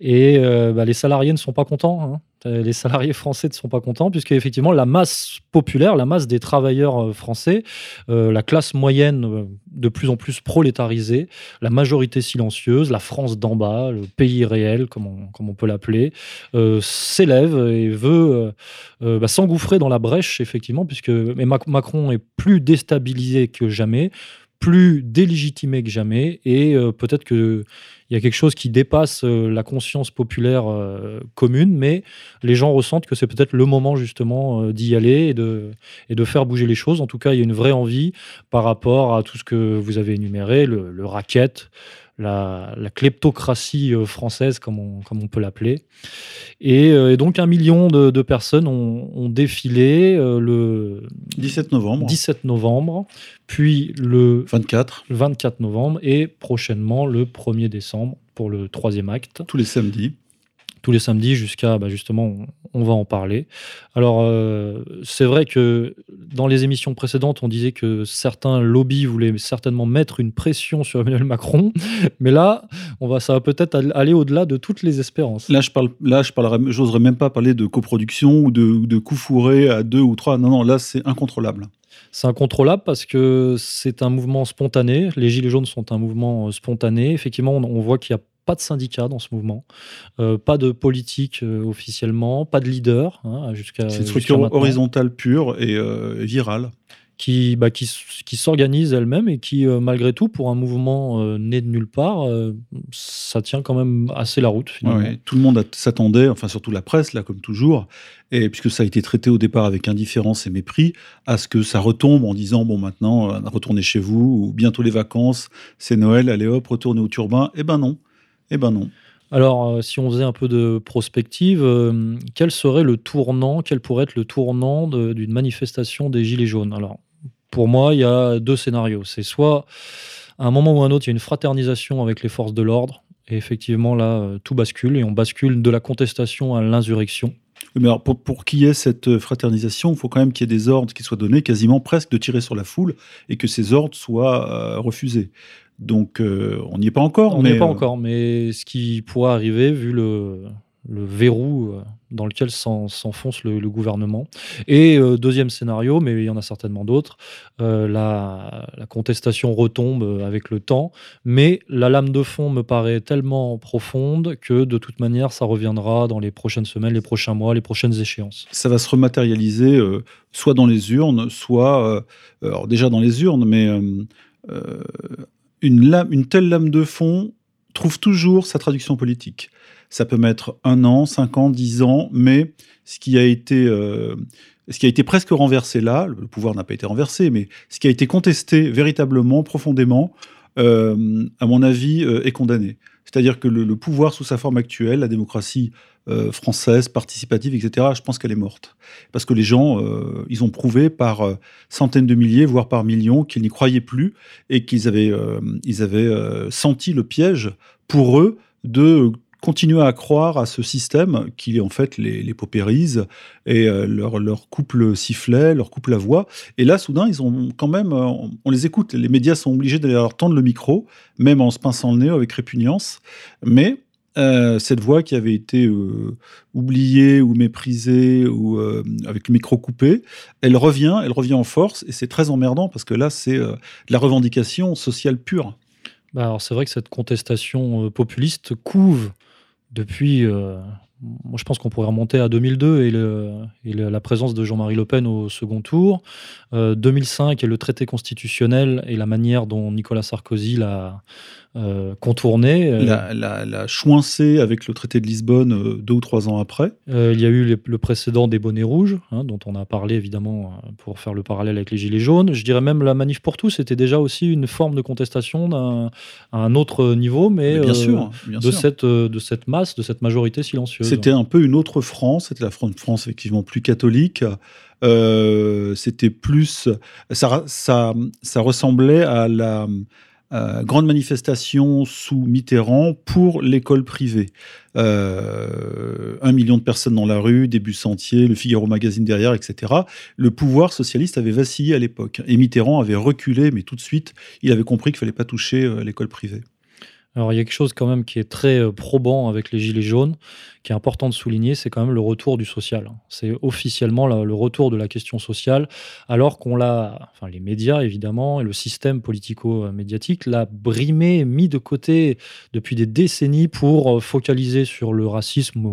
Et les salariés ne sont pas contents. Les salariés français ne sont pas contents, puisque effectivement la masse populaire, la masse des travailleurs français, la classe moyenne de plus en plus prolétarisée, la majorité silencieuse, la France d'en bas, le pays réel, comme on peut l'appeler, s'élève et veut s'engouffrer dans la brèche, effectivement, puisque Macron est plus déstabilisé que jamais, plus délégitimé que jamais, et peut-être qu'il y a quelque chose qui dépasse la conscience populaire commune, mais les gens ressentent que c'est peut-être le moment justement d'y aller et de faire bouger les choses. En tout cas, il y a une vraie envie par rapport à tout ce que vous avez énuméré, le racket, la kleptocratie française, comme on peut l'appeler. Et donc, 1 million de personnes ont défilé le 17 novembre, puis le 24 novembre et prochainement le 1er décembre pour le troisième acte. Tous les samedis jusqu'à, justement, on va en parler. Alors, c'est vrai que dans les émissions précédentes, on disait que certains lobbies voulaient certainement mettre une pression sur Emmanuel Macron, mais là, ça va peut-être aller au-delà de toutes les espérances. Là, j'oserais même pas parler de coproduction ou de coups fourrés à 2 ou 3. Non, là, c'est incontrôlable. C'est incontrôlable parce que c'est un mouvement spontané. Les Gilets jaunes sont un mouvement spontané. Effectivement, on voit qu'il y a pas de syndicats dans ce mouvement, pas de politique officiellement, pas de leader. C'est une structure horizontale pure et virale. qui s'organise elle-même et qui, malgré tout, pour un mouvement né de nulle part, ça tient quand même assez la route, finalement. Ouais, tout le monde s'attendait, enfin surtout la presse, là, comme toujours, et puisque ça a été traité au départ avec indifférence et mépris, à ce que ça retombe en disant « Bon, maintenant, retournez chez vous » ou « Bientôt les vacances, c'est Noël, allez hop, retournez au turbin ». Eh ben non, eh ben non. Alors, si on faisait un peu de prospective, quel serait le tournant, quel pourrait être le tournant d'une manifestation des Gilets jaunes ? Alors, pour moi, il y a deux scénarios. C'est soit, à un moment ou à un autre, il y a une fraternisation avec les forces de l'ordre, et effectivement, là, tout bascule, et on bascule de la contestation à l'insurrection. Mais alors, pour qu'il y ait cette fraternisation, il faut quand même qu'il y ait des ordres qui soient donnés, quasiment presque de tirer sur la foule, et que ces ordres soient refusés. Donc, on n'y est pas encore. On n'y est pas encore, mais ce qui pourra arriver, vu le verrou dans lequel s'enfonce le gouvernement. Et deuxième scénario, mais il y en a certainement d'autres, la contestation retombe avec le temps, mais la lame de fond me paraît tellement profonde que de toute manière, ça reviendra dans les prochaines semaines, les prochains mois, les prochaines échéances. Ça va se rematérialiser soit dans les urnes, soit... alors déjà dans les urnes, mais... Une telle lame de fond trouve toujours sa traduction politique. Ça peut mettre 1 an, 5 ans, 10 ans, mais ce qui a été presque renversé là, le pouvoir n'a pas été renversé, mais ce qui a été contesté véritablement, profondément, à mon avis, est condamné. C'est-à-dire que le pouvoir sous sa forme actuelle, la démocratie française, participative, etc., je pense qu'elle est morte. Parce que les gens, ils ont prouvé par centaines de milliers, voire par millions, qu'ils n'y croyaient plus et qu'ils avaient senti le piège pour eux de continuer à croire à ce système qui, en fait, les paupérise et leur coupe le sifflet, leur coupe la voix. Et là, soudain, ils ont quand même... on les écoute, les médias sont obligés d'aller leur tendre le micro, même en se pinçant le nez avec répugnance, mais... cette voix qui avait été oubliée ou méprisée ou avec le micro coupé, elle revient en force et c'est très emmerdant parce que là c'est de la revendication sociale pure. Bah alors c'est vrai que cette contestation populiste couve depuis... Moi, je pense qu'on pourrait remonter à 2002 et la présence de Jean-Marie Le Pen au second tour. 2005 et le traité constitutionnel et la manière dont Nicolas Sarkozy l'a contourné. La choincé avec le traité de Lisbonne 2 ou 3 ans après. Il y a eu le précédent des bonnets rouges, hein, dont on a parlé évidemment pour faire le parallèle avec les Gilets jaunes. Je dirais même la manif pour tous, c'était déjà aussi une forme de contestation à un autre niveau, mais bien sûr. De cette masse, de cette majorité silencieuse. C'était un peu une autre France, c'était la France effectivement plus catholique, c'était plus... Ça ressemblait à la grande manifestation sous Mitterrand pour l'école privée. 1 million de personnes dans la rue, des bus entiers, le Figaro Magazine derrière, etc. Le pouvoir socialiste avait vacillé à l'époque, et Mitterrand avait reculé, mais tout de suite, il avait compris qu'il ne fallait pas toucher l'école privée. Alors, il y a quelque chose quand même qui est très probant avec les Gilets jaunes, qui est important de souligner, c'est quand même le retour du social. C'est officiellement le retour de la question sociale, alors qu'on l'a, enfin les médias évidemment, et le système politico-médiatique l'a brimé, mis de côté depuis des décennies pour focaliser sur le racisme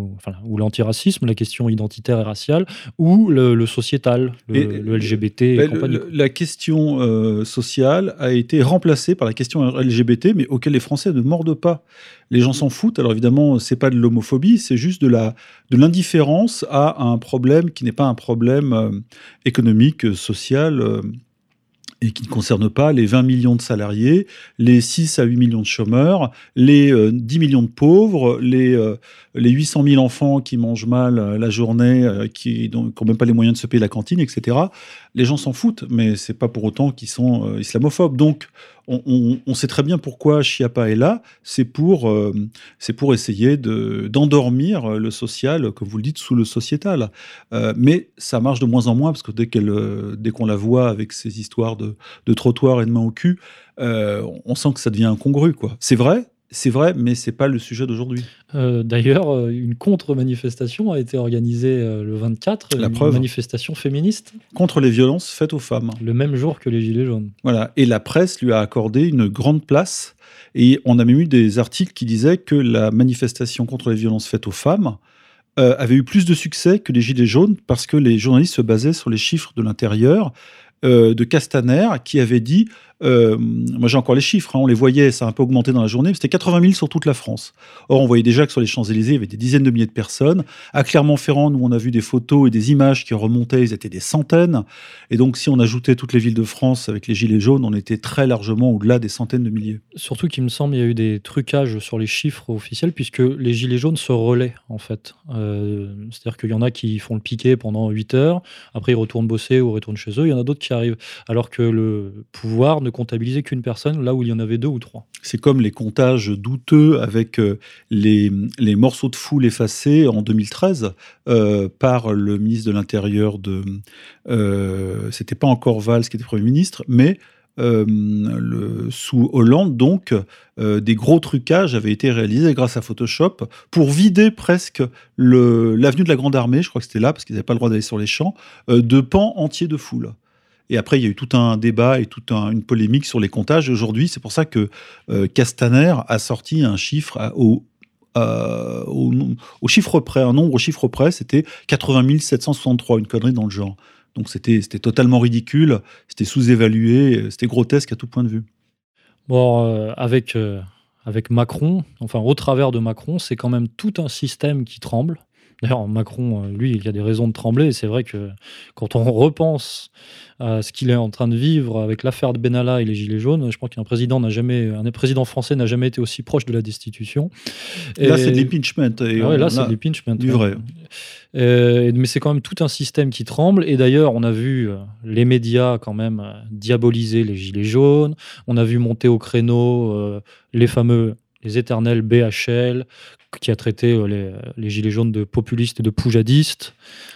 ou l'antiracisme, la question identitaire et raciale, ou le sociétal, le LGBT et compagnie. La question sociale a été remplacée par la question LGBT, mais auquel les Français ne mordent pas. Les gens s'en foutent. Alors évidemment, c'est pas de l'homophobie, c'est juste de l'indifférence à un problème qui n'est pas un problème économique, social, et qui ne concerne pas les 20 millions de salariés, les 6 à 8 millions de chômeurs, les 10 millions de pauvres, les 800 000 enfants qui mangent mal la journée, qui n'ont même pas les moyens de se payer la cantine, etc. Les gens s'en foutent, mais c'est pas pour autant qu'ils sont islamophobes. Donc, on sait très bien pourquoi Schiappa est là. C'est pour essayer d'endormir le social, comme vous le dites, sous le sociétal. Mais ça marche de moins en moins, parce que dès qu'on la voit avec ces histoires de trottoirs et de mains au cul, on sent que ça devient incongru, quoi. C'est vrai, mais c'est pas le sujet d'aujourd'hui. D'ailleurs, une contre-manifestation a été organisée le 24, manifestation féministe. Contre les violences faites aux femmes. Le même jour que les Gilets jaunes. Voilà, et la presse lui a accordé une grande place, et on a même eu des articles qui disaient que la manifestation contre les violences faites aux femmes avait eu plus de succès que les Gilets jaunes, parce que les journalistes se basaient sur les chiffres de l'intérieur, de Castaner qui avait dit, moi j'ai encore les chiffres, hein, on les voyait, ça a un peu augmenté dans la journée, mais c'était 80 000 sur toute la France. Or on voyait déjà que sur les Champs-Élysées, il y avait des dizaines de milliers de personnes. À Clermont-Ferrand, nous on a vu des photos et des images qui remontaient, ils étaient des centaines. Et donc si on ajoutait toutes les villes de France avec les gilets jaunes, on était très largement au-delà des centaines de milliers. Surtout qu'il me semble qu'il y a eu des trucages sur les chiffres officiels, puisque les gilets jaunes se relaient en fait. C'est-à-dire qu'il y en a qui font le piquet pendant 8 heures, après ils retournent bosser ou retournent chez eux, il y en a d'autres qui arrivent, alors que le pouvoir ne comptabilisait qu'une personne là où il y en avait deux ou trois. C'est comme les comptages douteux avec les morceaux de foule effacés en 2013 par le ministre de l'Intérieur de... c'était pas encore Valls qui était Premier ministre, mais sous Hollande, donc, des gros trucages avaient été réalisés grâce à Photoshop pour vider presque l'avenue de la Grande Armée, je crois que c'était là, parce qu'ils n'avaient pas le droit d'aller sur les champs, de pans entiers de foule. Et après, il y a eu tout un débat et toute une polémique sur les comptages. Et aujourd'hui, c'est pour ça que Castaner a sorti un chiffre au chiffre près, un nombre au chiffre près, c'était 80 763, une connerie dans le genre. Donc c'était totalement ridicule, c'était sous-évalué, c'était grotesque à tout point de vue. Bon, avec Macron, enfin au travers de Macron, c'est quand même tout un système qui tremble. D'ailleurs, Macron, lui, il y a des raisons de trembler. Et c'est vrai que quand on repense à ce qu'il est en train de vivre avec l'affaire de Benalla et les Gilets jaunes, je crois qu'un président français n'a jamais été aussi proche de la destitution. Là, c'est de l'impeachment. Là, c'est de l'impeachment. Du vrai. Mais c'est quand même tout un système qui tremble. Et d'ailleurs, on a vu les médias quand même diaboliser les Gilets jaunes. On a vu monter au créneau les éternels BHL, qui a traité les Gilets jaunes de populistes et de poujadistes.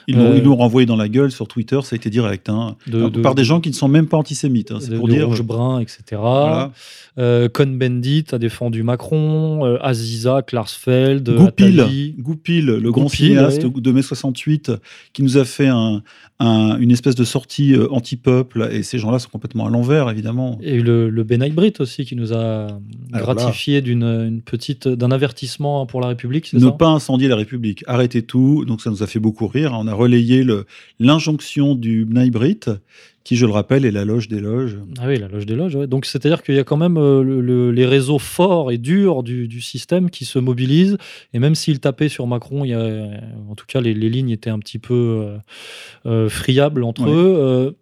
Ils l'ont renvoyé dans la gueule sur Twitter, ça a été direct. Hein. Par des gens qui ne sont même pas antisémites. Hein, c'est pour dire Rouge-Brun, etc. Voilà. Cohn-Bendit a défendu Macron, Aziza, Klarsfeld, Goupil, le grand cinéaste de mai 68, qui nous a fait une espèce de sortie anti-peuple, et ces gens-là sont complètement à l'envers, évidemment. Et le B'nai Brit aussi, qui nous a gratifié d'un avertissement pour la République, c'est ça ? Ne pas incendier la République, arrêtez tout. Donc ça nous a fait beaucoup rire. On a relayé l'injonction du B'nai Brit, qui, je le rappelle, est la loge des loges. Ah oui, la loge des loges, ouais. Donc c'est-à-dire qu'il y a quand même les réseaux forts et durs du système qui se mobilisent, et même s'ils tapaient sur Macron, il y a, en tout cas les lignes étaient un petit peu friables entre eux.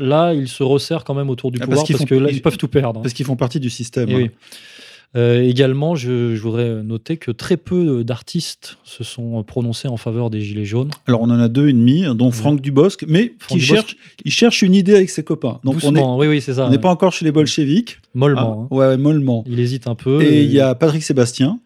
Là, ils se resserrent quand même autour du pouvoir, parce qu'ils peuvent tout perdre. Parce qu'ils font partie du système. Et oui. Également, je voudrais noter que très peu d'artistes se sont prononcés en faveur des Gilets jaunes. Alors, on en a 2,5, dont Franck Dubosc, mais il cherche une idée avec ses copains. Donc doucement, oui, c'est ça. On n'est pas encore chez les bolcheviques. Mollement. Ah, ouais, mollement. Il hésite un peu. Et il y a Patrick Sébastien.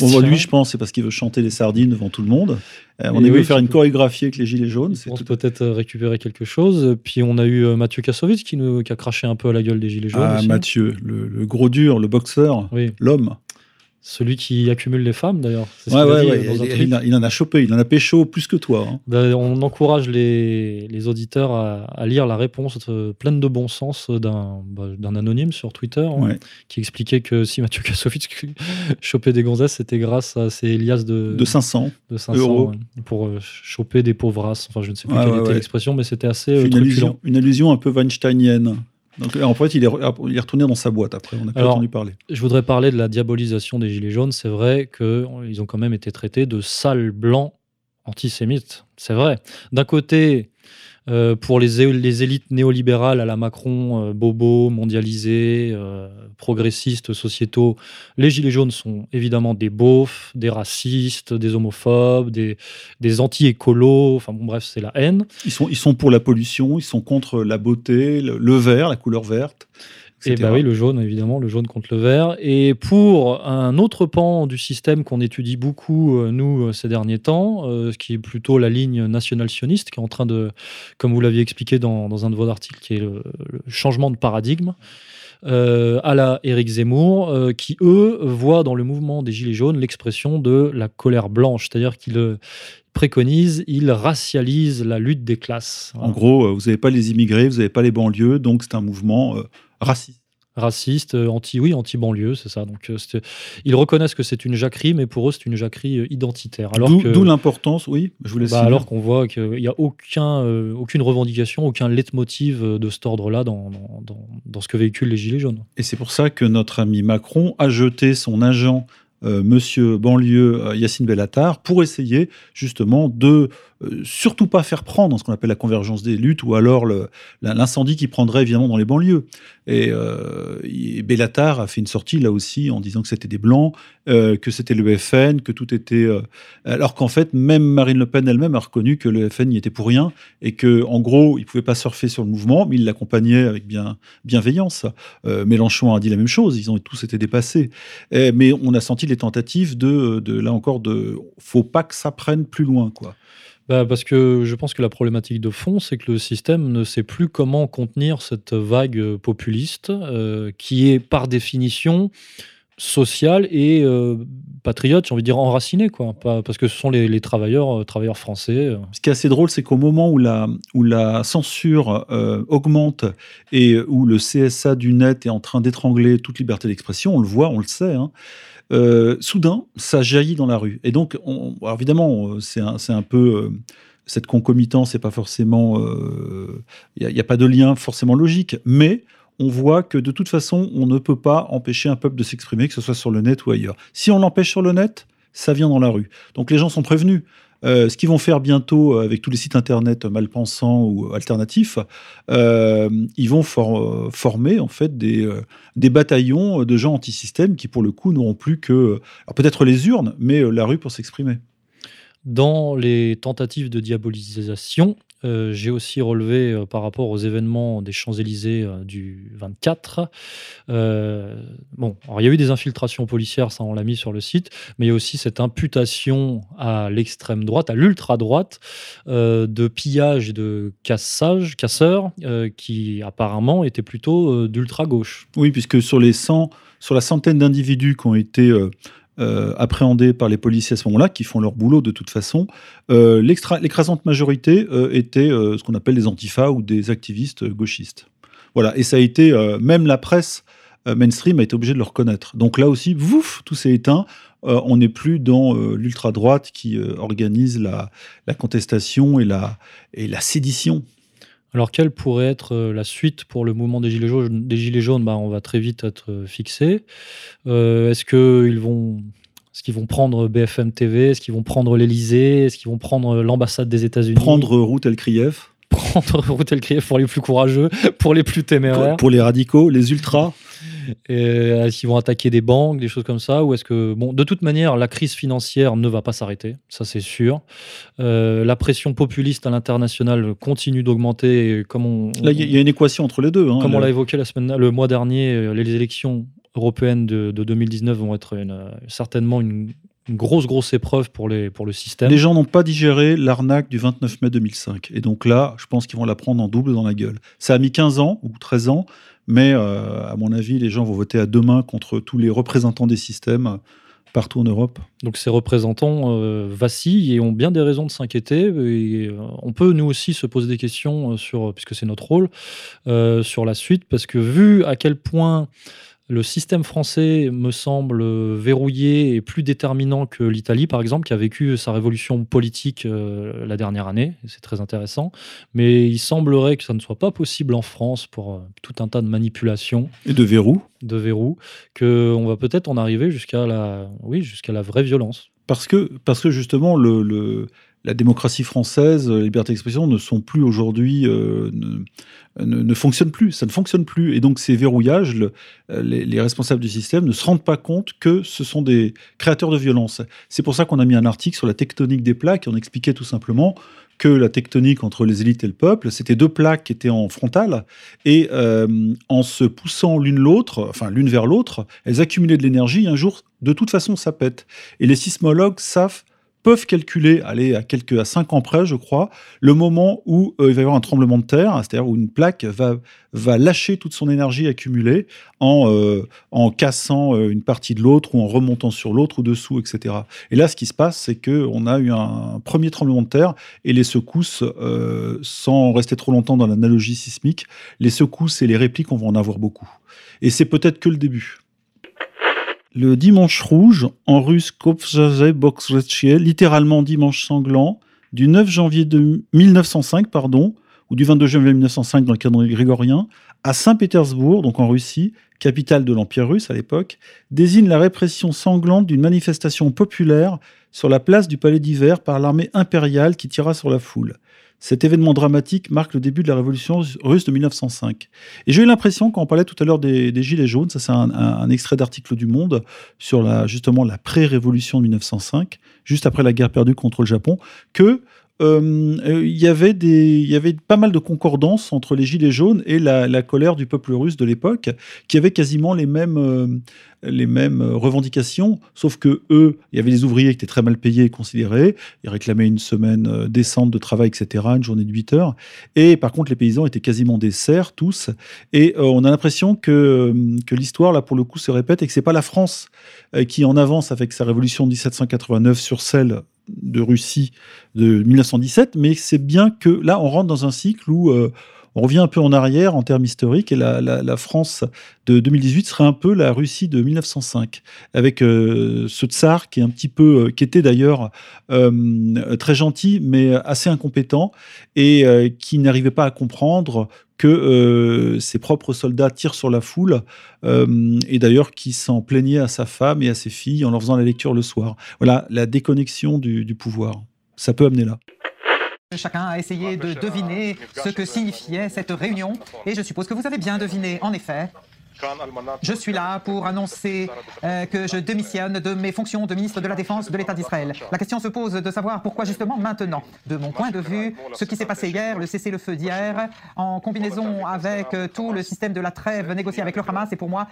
Bon, lui, je pense, c'est parce qu'il veut chanter les sardines devant tout le monde. On a voulu faire une chorégraphie avec les Gilets jaunes. On peut peut-être récupérer quelque chose. Puis on a eu Mathieu Kassovitz qui a craché un peu à la gueule des Gilets jaunes. Ah, aussi. Mathieu, le gros dur, le boxeur, l'homme. Celui qui accumule les femmes, d'ailleurs. Il en a chopé, il en a pécho plus que toi. Hein. On encourage les auditeurs à lire la réponse pleine de bon sens d'un anonyme sur Twitter, qui expliquait que si Mathieu Kassovitz chopait des gonzesses, c'était grâce à ses liasses de 500 euros. Ouais, pour choper des pauvres races. Enfin, je ne sais plus quelle était l'expression, mais c'était assez truculent. Une allusion un peu weinsteinienne. Donc, en fait, il est retourné dans sa boîte après, on n'a plus entendu parler. Je voudrais parler de la diabolisation des Gilets jaunes. C'est vrai qu'ils ont quand même été traités de sales blancs antisémites. C'est vrai. D'un côté, pour les élites néolibérales à la Macron, bobos, mondialisés, progressistes, sociétaux, les Gilets jaunes sont évidemment des beaufs, des racistes, des homophobes, des anti-écolos, enfin bon bref, c'est la haine. Ils sont pour la pollution, ils sont contre la beauté, le vert, la couleur verte. Et bah oui, le jaune, évidemment, le jaune contre le vert. Et pour un autre pan du système qu'on étudie beaucoup, nous, ces derniers temps, ce qui est plutôt la ligne nationale-sioniste, qui est en train de, comme vous l'aviez expliqué dans un de vos articles, qui est le changement de paradigme, à la Éric Zemmour, qui, eux, voient dans le mouvement des Gilets jaunes l'expression de la colère blanche, c'est-à-dire qu'ils préconisent, ils racialisent la lutte des classes. Voilà. En gros, vous n'avez pas les immigrés, vous n'avez pas les banlieues, donc c'est un mouvement... raciste. racistes, anti-banlieue, c'est ça. Donc, ils reconnaissent que c'est une jacquerie, mais pour eux, c'est une jacquerie identitaire. Alors d'où l'importance, oui, je vous laisse signer. Alors qu'on voit qu'il n'y a aucune revendication, aucun leitmotiv de cet ordre-là dans ce que véhiculent les Gilets jaunes. Et c'est pour ça que notre ami Macron a jeté son agent, monsieur banlieue Yassine Bellatar, pour essayer justement de surtout pas faire prendre ce qu'on appelle la convergence des luttes, ou alors l'incendie qui prendrait évidemment dans les banlieues. Et Bellatar a fait une sortie là aussi en disant que c'était des Blancs, que c'était le FN, que tout était... alors qu'en fait, même Marine Le Pen elle-même a reconnu que le FN n'y était pour rien et qu'en gros, il ne pouvait pas surfer sur le mouvement, mais il l'accompagnait avec bienveillance. Mélenchon a dit la même chose, ils ont tous été dépassés. Mais on a senti les tentatives de « faut pas que ça prenne plus loin ». Parce que je pense que la problématique de fond, c'est que le système ne sait plus comment contenir cette vague populiste qui est, par définition, sociale et patriote, j'ai envie de dire enracinée, parce que ce sont les travailleurs français. Ce qui est assez drôle, c'est qu'au moment où la censure augmente et où le CSA du net est en train d'étrangler toute liberté d'expression, on le voit, on le sait, hein, soudain, ça jaillit dans la rue. Et donc, alors évidemment, c'est un peu... cette concomitance, c'est pas forcément... Il n'y a pas de lien forcément logique, mais on voit que de toute façon, on ne peut pas empêcher un peuple de s'exprimer, que ce soit sur le net ou ailleurs. Si on l'empêche sur le net, ça vient dans la rue. Donc les gens sont prévenus. Ce qu'ils vont faire bientôt avec tous les sites internet malpensants ou alternatifs, ils vont former en fait des bataillons de gens anti-système qui pour le coup n'auront plus que peut-être les urnes, mais la rue pour s'exprimer. Dans les tentatives de diabolisation, j'ai aussi relevé par rapport aux événements des Champs-Élysées du 24. Alors il y a eu des infiltrations policières, ça on l'a mis sur le site, mais il y a aussi cette imputation à l'extrême droite, à l'ultra-droite, de pillage et de casseurs, qui apparemment étaient plutôt d'ultra-gauche. Oui, puisque sur la centaine d'individus qui ont été... appréhendés par les policiers à ce moment-là, qui font leur boulot de toute façon, l'écrasante majorité était ce qu'on appelle des antifas ou des activistes gauchistes. Voilà, et ça a été, même la presse mainstream a été obligée de le reconnaître. Donc là aussi, tout s'est éteint. On n'est plus dans l'ultra-droite qui organise la contestation et la sédition. Alors, quelle pourrait être la suite pour le mouvement des Gilets jaunes ? Des Gilets jaunes, on va très vite être fixé. Est-ce qu'ils vont prendre BFM TV ? Est-ce qu'ils vont prendre l'Élysée ? Est-ce qu'ils vont prendre l'ambassade des États-Unis ? Prendre route El-Krief ? Prendre route El-Krief pour les plus courageux, pour les plus téméraires. Pour les radicaux, les ultras. Est-ce qu'ils vont attaquer des banques, des choses comme ça, ou est-ce que... de toute manière, la crise financière ne va pas s'arrêter, ça c'est sûr. La pression populiste à l'international continue d'augmenter. Là, il y a une équation entre les deux. Comme on l'a évoqué le mois dernier, les élections européennes de 2019 vont être certainement une grosse épreuve pour le système. Les gens n'ont pas digéré l'arnaque du 29 mai 2005. Et donc là, je pense qu'ils vont la prendre en double dans la gueule. Ça a mis 15 ans ou 13 ans, mais à mon avis, les gens vont voter à deux mains contre tous les représentants des systèmes partout en Europe. Donc ces représentants vacillent et ont bien des raisons de s'inquiéter. Et on peut, nous aussi, se poser des questions, puisque c'est notre rôle, sur la suite, parce que vu à quel point... le système français me semble verrouillé et plus déterminant que l'Italie, par exemple, qui a vécu sa révolution politique la dernière année. C'est très intéressant. Mais il semblerait que ça ne soit pas possible en France pour tout un tas de manipulations. Et de verrous. Qu'on va peut-être en arriver jusqu'à la vraie violence. Parce que justement, la démocratie française, la liberté d'expression ne sont plus aujourd'hui, ne fonctionnent plus, ça ne fonctionne plus. Et donc ces verrouillages, les responsables du système ne se rendent pas compte que ce sont des créateurs de violence. C'est pour ça qu'on a mis un article sur la tectonique des plaques, et on expliquait tout simplement que la tectonique entre les élites et le peuple, c'était deux plaques qui étaient en frontale, et en se poussant l'une vers l'autre, elles accumulaient de l'énergie, et un jour, de toute façon, ça pète. Et les sismologues savent peuvent calculer, allez, à 5 ans près, je crois, le moment où il va y avoir un tremblement de terre, c'est-à-dire où une plaque va lâcher toute son énergie accumulée en cassant une partie de l'autre ou en remontant sur l'autre ou dessous, etc. Et là, ce qui se passe, c'est qu'on a eu un premier tremblement de terre et les secousses, sans rester trop longtemps dans l'analogie sismique, les secousses et les répliques, on va en avoir beaucoup. Et c'est peut-être que le début. Le dimanche rouge, en russe, littéralement dimanche sanglant, du 9 janvier 1905, ou du 22 janvier 1905 dans le calendrier grégorien, à Saint-Pétersbourg, donc en Russie, capitale de l'Empire russe à l'époque, désigne la répression sanglante d'une manifestation populaire sur la place du Palais d'Hiver par l'armée impériale qui tira sur la foule. Cet événement dramatique marque le début de la révolution russe de 1905. Et j'ai eu l'impression, quand on parlait tout à l'heure des Gilets jaunes, ça c'est un extrait d'article du Monde sur justement la pré-révolution de 1905, juste après la guerre perdue contre le Japon, que il y avait pas mal de concordances entre les Gilets jaunes et la colère du peuple russe de l'époque, qui avait quasiment les mêmes revendications, sauf que eux, il y avait des ouvriers qui étaient très mal payés et considérés, ils réclamaient une semaine décente de travail, etc., une journée de 8 heures, et par contre les paysans étaient quasiment des serfs, tous, et on a l'impression que l'histoire, là, pour le coup, se répète, et que c'est pas la France qui en avance avec sa révolution de 1789 sur celle de Russie de 1917, mais c'est bien que là, on rentre dans un cycle où on revient un peu en arrière en termes historiques, et la France de 2018 serait un peu la Russie de 1905, avec ce tsar qui est un petit peu, qui était d'ailleurs très gentil, mais assez incompétent, et qui n'arrivait pas à comprendre que ses propres soldats tirent sur la foule, et d'ailleurs qui s'en plaignait à sa femme et à ses filles en leur faisant la lecture le soir. Voilà, la déconnexion du pouvoir. Ça peut amener là. Chacun a essayé de deviner ce que signifiait cette réunion, et je suppose que vous avez bien deviné, en effet. Je suis là pour annoncer que je démissionne de mes fonctions de ministre de la Défense de l'État d'Israël. La question se pose de savoir pourquoi justement maintenant. De mon point de vue, ce qui s'est passé hier, le cessez-le-feu d'hier, en combinaison avec tout le système de la trêve négocié avec le Hamas, est pour moi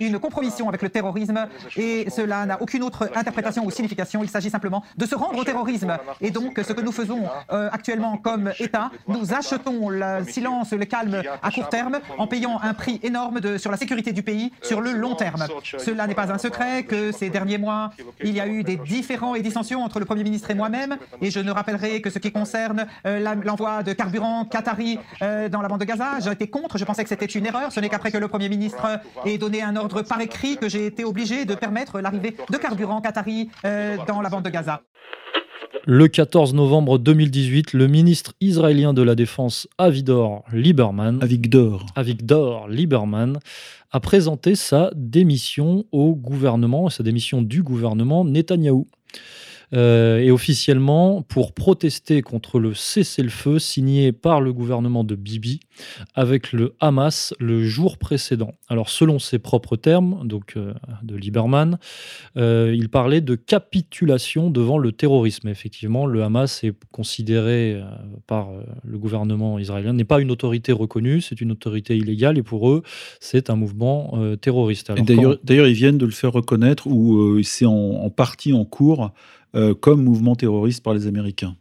une compromission avec le terrorisme, et cela n'a aucune autre interprétation ou signification. Il s'agit simplement de se rendre au terrorisme. Et donc, ce que nous faisons actuellement comme État, nous achetons le silence, le calme à court terme, en payant un prix énorme sur la sécurité du pays sur le long terme. Cela n'est pas un secret que ces derniers mois, il y a eu des différends et dissensions entre le Premier ministre et moi-même, et je ne rappellerai que ce qui concerne l'envoi de carburant qatari dans la bande de Gaza. J'ai été contre, je pensais que c'était une erreur. Ce n'est qu'après que le Premier ministre ait donné un ordre par écrit que j'ai été obligé de permettre l'arrivée de carburant qatari dans la bande de Gaza. Le 14 novembre 2018, le ministre israélien de la Défense Avigdor Lieberman a présenté sa démission du gouvernement Netanyahou. Et officiellement, pour protester contre le cessez-le-feu signé par le gouvernement de Bibi avec le Hamas le jour précédent. Alors, selon ses propres termes, donc de Lieberman, il parlait de capitulation devant le terrorisme. Effectivement, le Hamas est considéré par le gouvernement israélien, n'est pas une autorité reconnue, c'est une autorité illégale, et pour eux, c'est un mouvement terroriste. Alors, d'ailleurs, ils viennent de le faire reconnaître, ou c'est en partie en cours, comme mouvement terroriste par les Américains.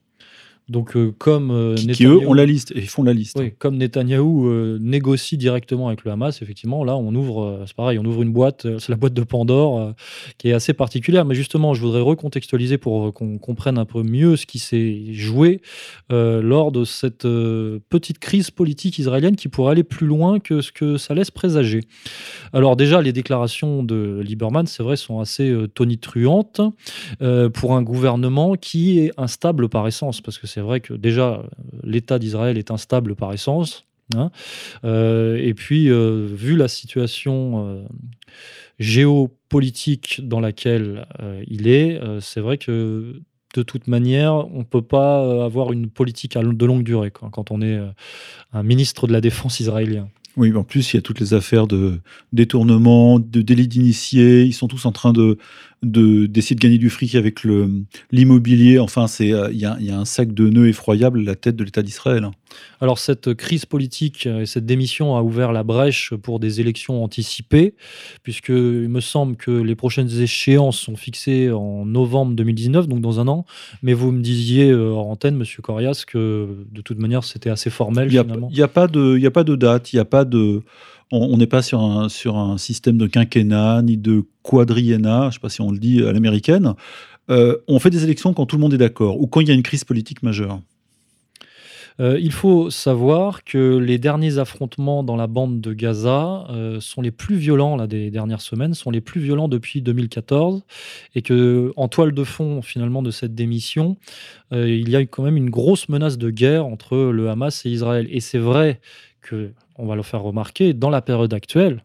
Donc, comme Netanyahou, eux ont la liste, et ils font la liste. Oui, comme Netanyahou négocie directement avec le Hamas, effectivement, là, on ouvre une boîte, c'est la boîte de Pandore, qui est assez particulière. Mais justement, je voudrais recontextualiser pour qu'on comprenne un peu mieux ce qui s'est joué lors de cette petite crise politique israélienne qui pourrait aller plus loin que ce que ça laisse présager. Alors déjà, les déclarations de Lieberman, c'est vrai, sont assez tonitruantes pour un gouvernement qui est instable par essence, parce que c'est vrai que déjà, l'État d'Israël est instable par essence. Hein. Et puis, vu la situation géopolitique dans laquelle il est, c'est vrai que de toute manière, on ne peut pas avoir une politique de longue durée quand on est un ministre de la Défense israélien. Oui, en plus, il y a toutes les affaires de détournement, de délit d'initié. Ils sont tous en train d'essayer de gagner du fric avec l'immobilier. Enfin, il y a un sac de nœuds effroyable à la tête de l'État d'Israël. Alors, cette crise politique et cette démission a ouvert la brèche pour des élections anticipées, puisqu'il me semble que les prochaines échéances sont fixées en novembre 2019, donc dans un an. Mais vous me disiez hors antenne, Monsieur Corias, que de toute manière, c'était assez formel, finalement. Il n'y a pas de date, il n'y a pas de... On n'est pas sur un système de quinquennat, ni de quadriennat, je ne sais pas si on le dit à l'américaine. On fait des élections quand tout le monde est d'accord, ou quand il y a une crise politique majeure. Il faut savoir que les derniers affrontements dans la bande de Gaza sont les plus violents là, des dernières semaines, sont les plus violents depuis 2014, et qu'en toile de fond finalement de cette démission, il y a quand même une grosse menace de guerre entre le Hamas et Israël. Et c'est vrai que, on va le faire remarquer, dans la période actuelle,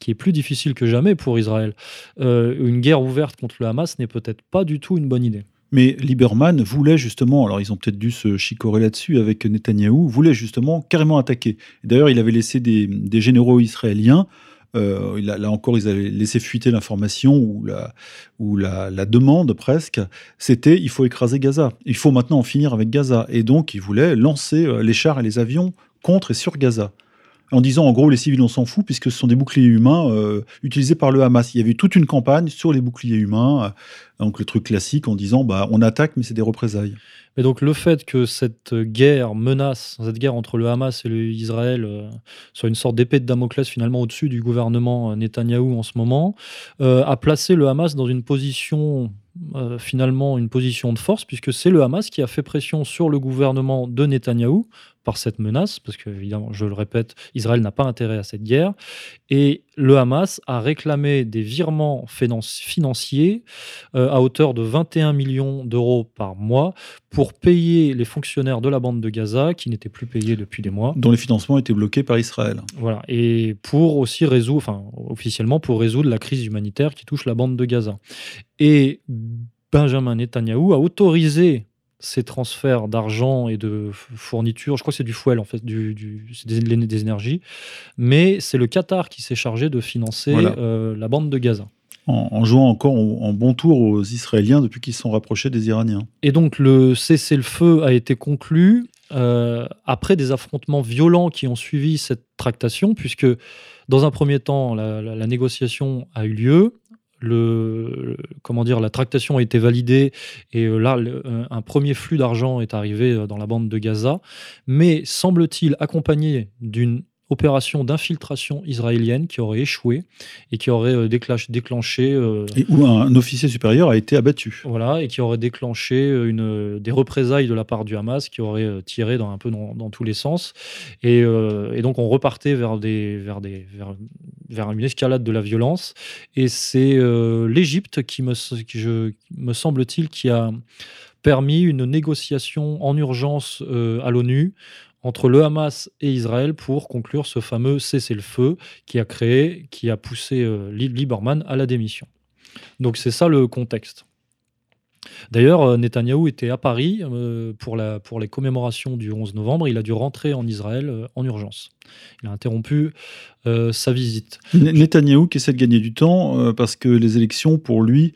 qui est plus difficile que jamais pour Israël, une guerre ouverte contre le Hamas n'est peut-être pas du tout une bonne idée. Mais Lieberman voulait justement, alors ils ont peut-être dû se chicorer là-dessus avec Netanyahou, voulait justement carrément attaquer. D'ailleurs, il avait laissé des généraux israéliens, là encore, ils avaient laissé fuiter l'information ou la demande presque, c'était « il faut écraser Gaza, il faut maintenant en finir avec Gaza ». Et donc, ils voulaient lancer les chars et les avions contre et sur Gaza, en disant en gros les civils on s'en fout puisque ce sont des boucliers humains utilisés par le Hamas. Il y avait toute une campagne sur les boucliers humains, donc le truc classique en disant on attaque mais c'est des représailles. Mais donc le fait que cette guerre entre le Hamas et l'Israël soit une sorte d'épée de Damoclès finalement au-dessus du gouvernement Netanyahou en ce moment, a placé le Hamas dans une position... finalement une position de force, puisque c'est le Hamas qui a fait pression sur le gouvernement de Netanyahou par cette menace, parce que, évidemment, je le répète, Israël n'a pas intérêt à cette guerre, et le Hamas a réclamé des virements financiers à hauteur de 21 millions d'euros par mois pour payer les fonctionnaires de la bande de Gaza, qui n'étaient plus payés depuis des mois. Dont les financements étaient bloqués par Israël. Voilà, et pour aussi officiellement pour résoudre la crise humanitaire qui touche la bande de Gaza. Et Benjamin Netanyahou a autorisé ces transferts d'argent et de fournitures. Je crois que c'est du fuel, en fait, c'est des énergies. Mais c'est le Qatar qui s'est chargé de financer la bande de Gaza. En jouant encore en bon tour aux Israéliens depuis qu'ils se sont rapprochés des Iraniens. Et donc, le cessez-le-feu a été conclu après des affrontements violents qui ont suivi cette tractation, puisque, dans un premier temps, la négociation a eu lieu. La tractation a été validée et là, un premier flux d'argent est arrivé dans la bande de Gaza, mais semble-t-il accompagné d'une opération d'infiltration israélienne qui aurait échoué et qui aurait déclenché... et où un officier supérieur a été abattu. Voilà, et qui aurait déclenché des représailles de la part du Hamas qui auraient tiré dans tous les sens. Et donc, on repartait vers une escalade de la violence. Et c'est l'Égypte qui, me semble-t-il, qui a permis une négociation en urgence à l'ONU entre le Hamas et Israël pour conclure ce fameux cessez-le-feu qui a poussé Lieberman à la démission. Donc c'est ça le contexte. D'ailleurs, Netanyahou était à Paris pour les commémorations du 11 novembre. Il a dû rentrer en Israël en urgence. Il a interrompu sa visite. Netanyahou qui essaie de gagner du temps parce que les élections, pour lui...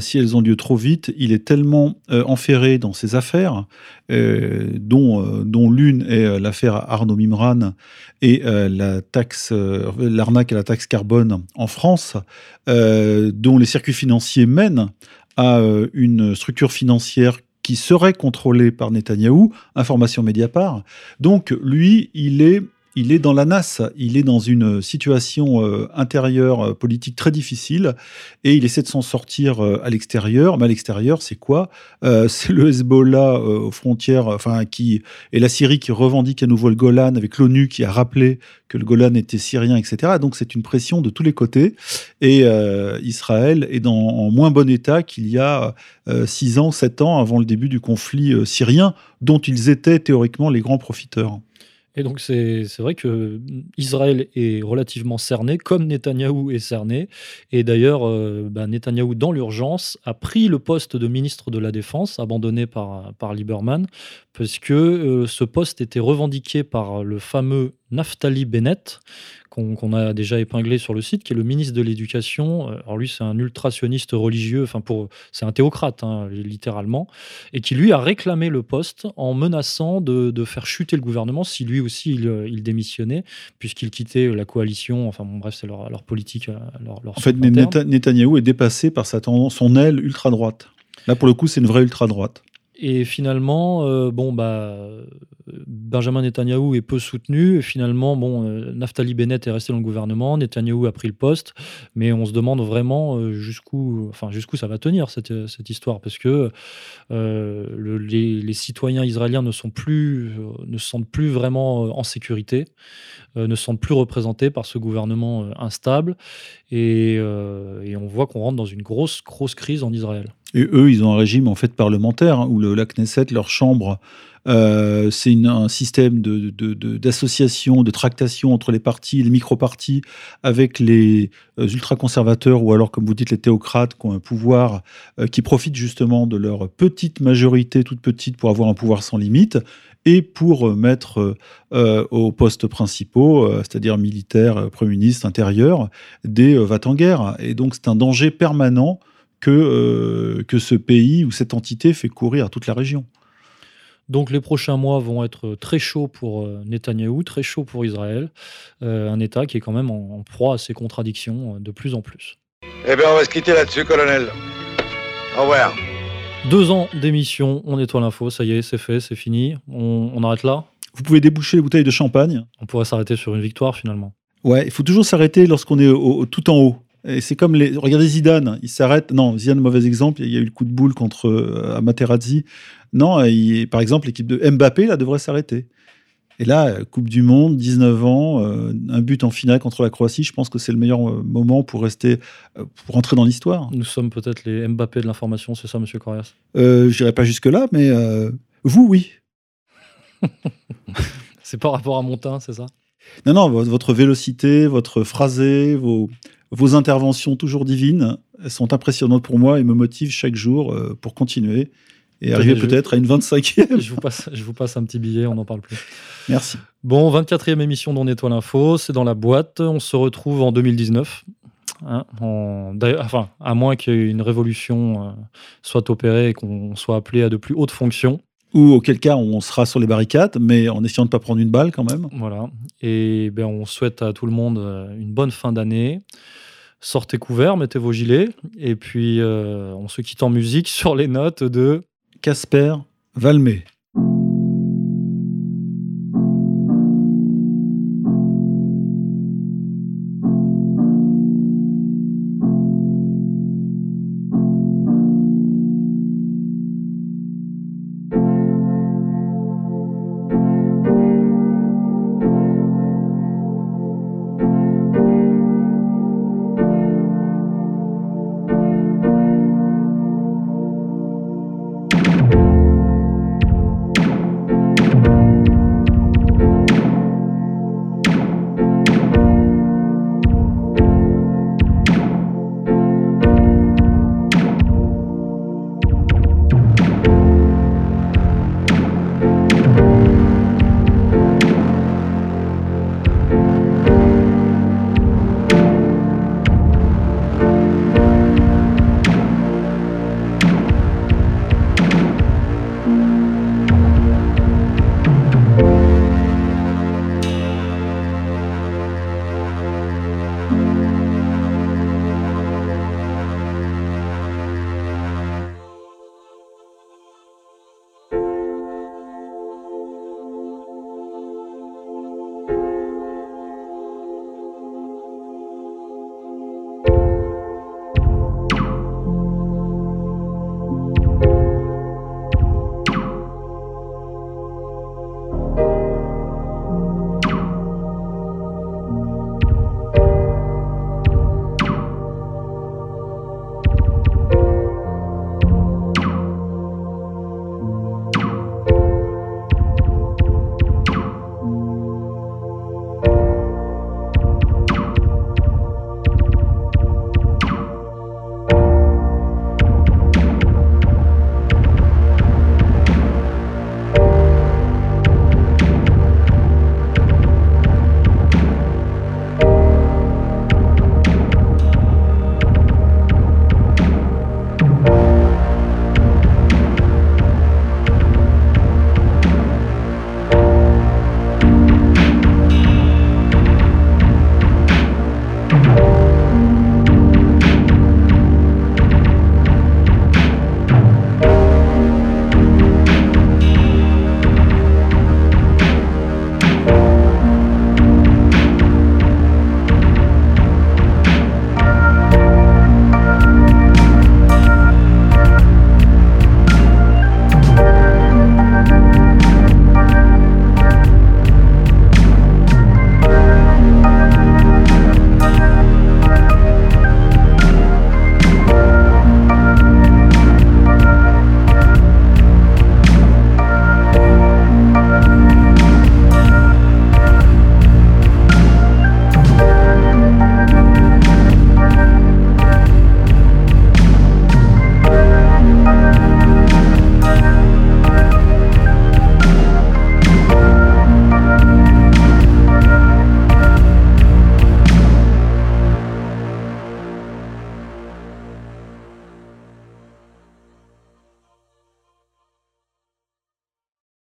si elles ont lieu trop vite, il est tellement enferré dans ses affaires, dont l'une est l'affaire Arnaud Mimran et l'arnaque à la taxe carbone en France, dont les circuits financiers mènent à une structure financière qui serait contrôlée par Netanyahou, information Mediapart. Donc lui, il est dans la nasse, il est dans une situation intérieure politique très difficile et il essaie de s'en sortir à l'extérieur. Mais à l'extérieur, c'est quoi ? C'est le Hezbollah aux frontières, et la Syrie qui revendique à nouveau le Golan, avec l'ONU qui a rappelé que le Golan était syrien, etc. Donc c'est une pression de tous les côtés et Israël est en moins bon état qu'il y a 6 ans, 7 ans avant le début du conflit syrien, dont ils étaient théoriquement les grands profiteurs. Et donc, c'est vrai que Israël est relativement cerné, comme Netanyahou est cerné. Et d'ailleurs, Netanyahou, dans l'urgence, a pris le poste de ministre de la Défense, abandonné par Lieberman, parce que ce poste était revendiqué par le fameux Naftali Bennett, qu'on a déjà épinglé sur le site, qui est le ministre de l'Éducation. Alors lui, c'est un ultra-sioniste religieux, c'est un théocrate, littéralement, et qui, lui, a réclamé le poste en menaçant de faire chuter le gouvernement si lui aussi, il démissionnait, puisqu'il quittait la coalition. C'est leur politique. Leur en fait, Netanyahou est dépassé par sa tendance, son aile ultra-droite. Là, pour le coup, c'est une vraie ultra-droite. Et finalement, Benjamin Netanyahou est peu soutenu. Et finalement, Naftali Bennett est resté dans le gouvernement. Netanyahou a pris le poste. Mais on se demande vraiment jusqu'où ça va tenir, cette histoire. Parce que les citoyens israéliens ne se sentent plus vraiment en sécurité, ne se sentent plus représentés par ce gouvernement instable. Et on voit qu'on rentre dans une grosse crise en Israël. Et eux, ils ont un régime en fait parlementaire, où la Knesset, leur chambre, c'est un système d'association, de tractation entre les partis, les micro-partis, avec les ultra-conservateurs, ou alors, comme vous dites, les théocrates qui ont un pouvoir, qui profitent justement de leur petite majorité, toute petite, pour avoir un pouvoir sans limite, et pour mettre aux postes principaux, c'est-à-dire militaires, premiers ministres, intérieurs, des va-t-en-guerre. Et donc, c'est un danger permanent que ce pays ou cette entité fait courir à toute la région. Donc les prochains mois vont être très chauds pour Netanyahou, très chauds pour Israël, un État qui est quand même en proie à ses contradictions de plus en plus. Eh bien, on va se quitter là-dessus, colonel. Au revoir. 2 ans d'émission, on nettoie l'info, ça y est, c'est fait, c'est fini, on arrête là. Vous pouvez déboucher les bouteilles de champagne. On pourrait s'arrêter sur une victoire, finalement. Ouais, il faut toujours s'arrêter lorsqu'on est tout en haut. Et c'est comme regardez Zidane, il s'arrête. Non, Zidane, mauvais exemple. Il y a eu le coup de boule contre Materazzi. Non, par exemple, l'équipe de Mbappé, là, devrait s'arrêter. Et là, Coupe du Monde, 19 ans, un but en finale contre la Croatie, je pense que c'est le meilleur moment pour rester, pour entrer dans l'histoire. Nous sommes peut-être les Mbappé de l'information, c'est ça, monsieur Correas ? Je n'irai pas jusque-là, mais vous, oui. C'est pas rapport à mon teint, c'est ça ? Non, votre vélocité, votre phrasé, vos interventions toujours divines sont impressionnantes pour moi et me motivent chaque jour pour continuer et arriver peut-être à une 25e. Je vous passe un petit billet, on n'en parle plus. Merci. Bon, 24e émission d'On Étoile Info, c'est dans la boîte. On se retrouve en 2019. À moins qu'une révolution soit opérée et qu'on soit appelé à de plus hautes fonctions. Ou auquel cas on sera sur les barricades, mais en essayant de ne pas prendre une balle quand même. Voilà. Et on souhaite à tout le monde une bonne fin d'année. Sortez couverts, mettez vos gilets. Et puis on se quitte en musique sur les notes de Casper Valmé.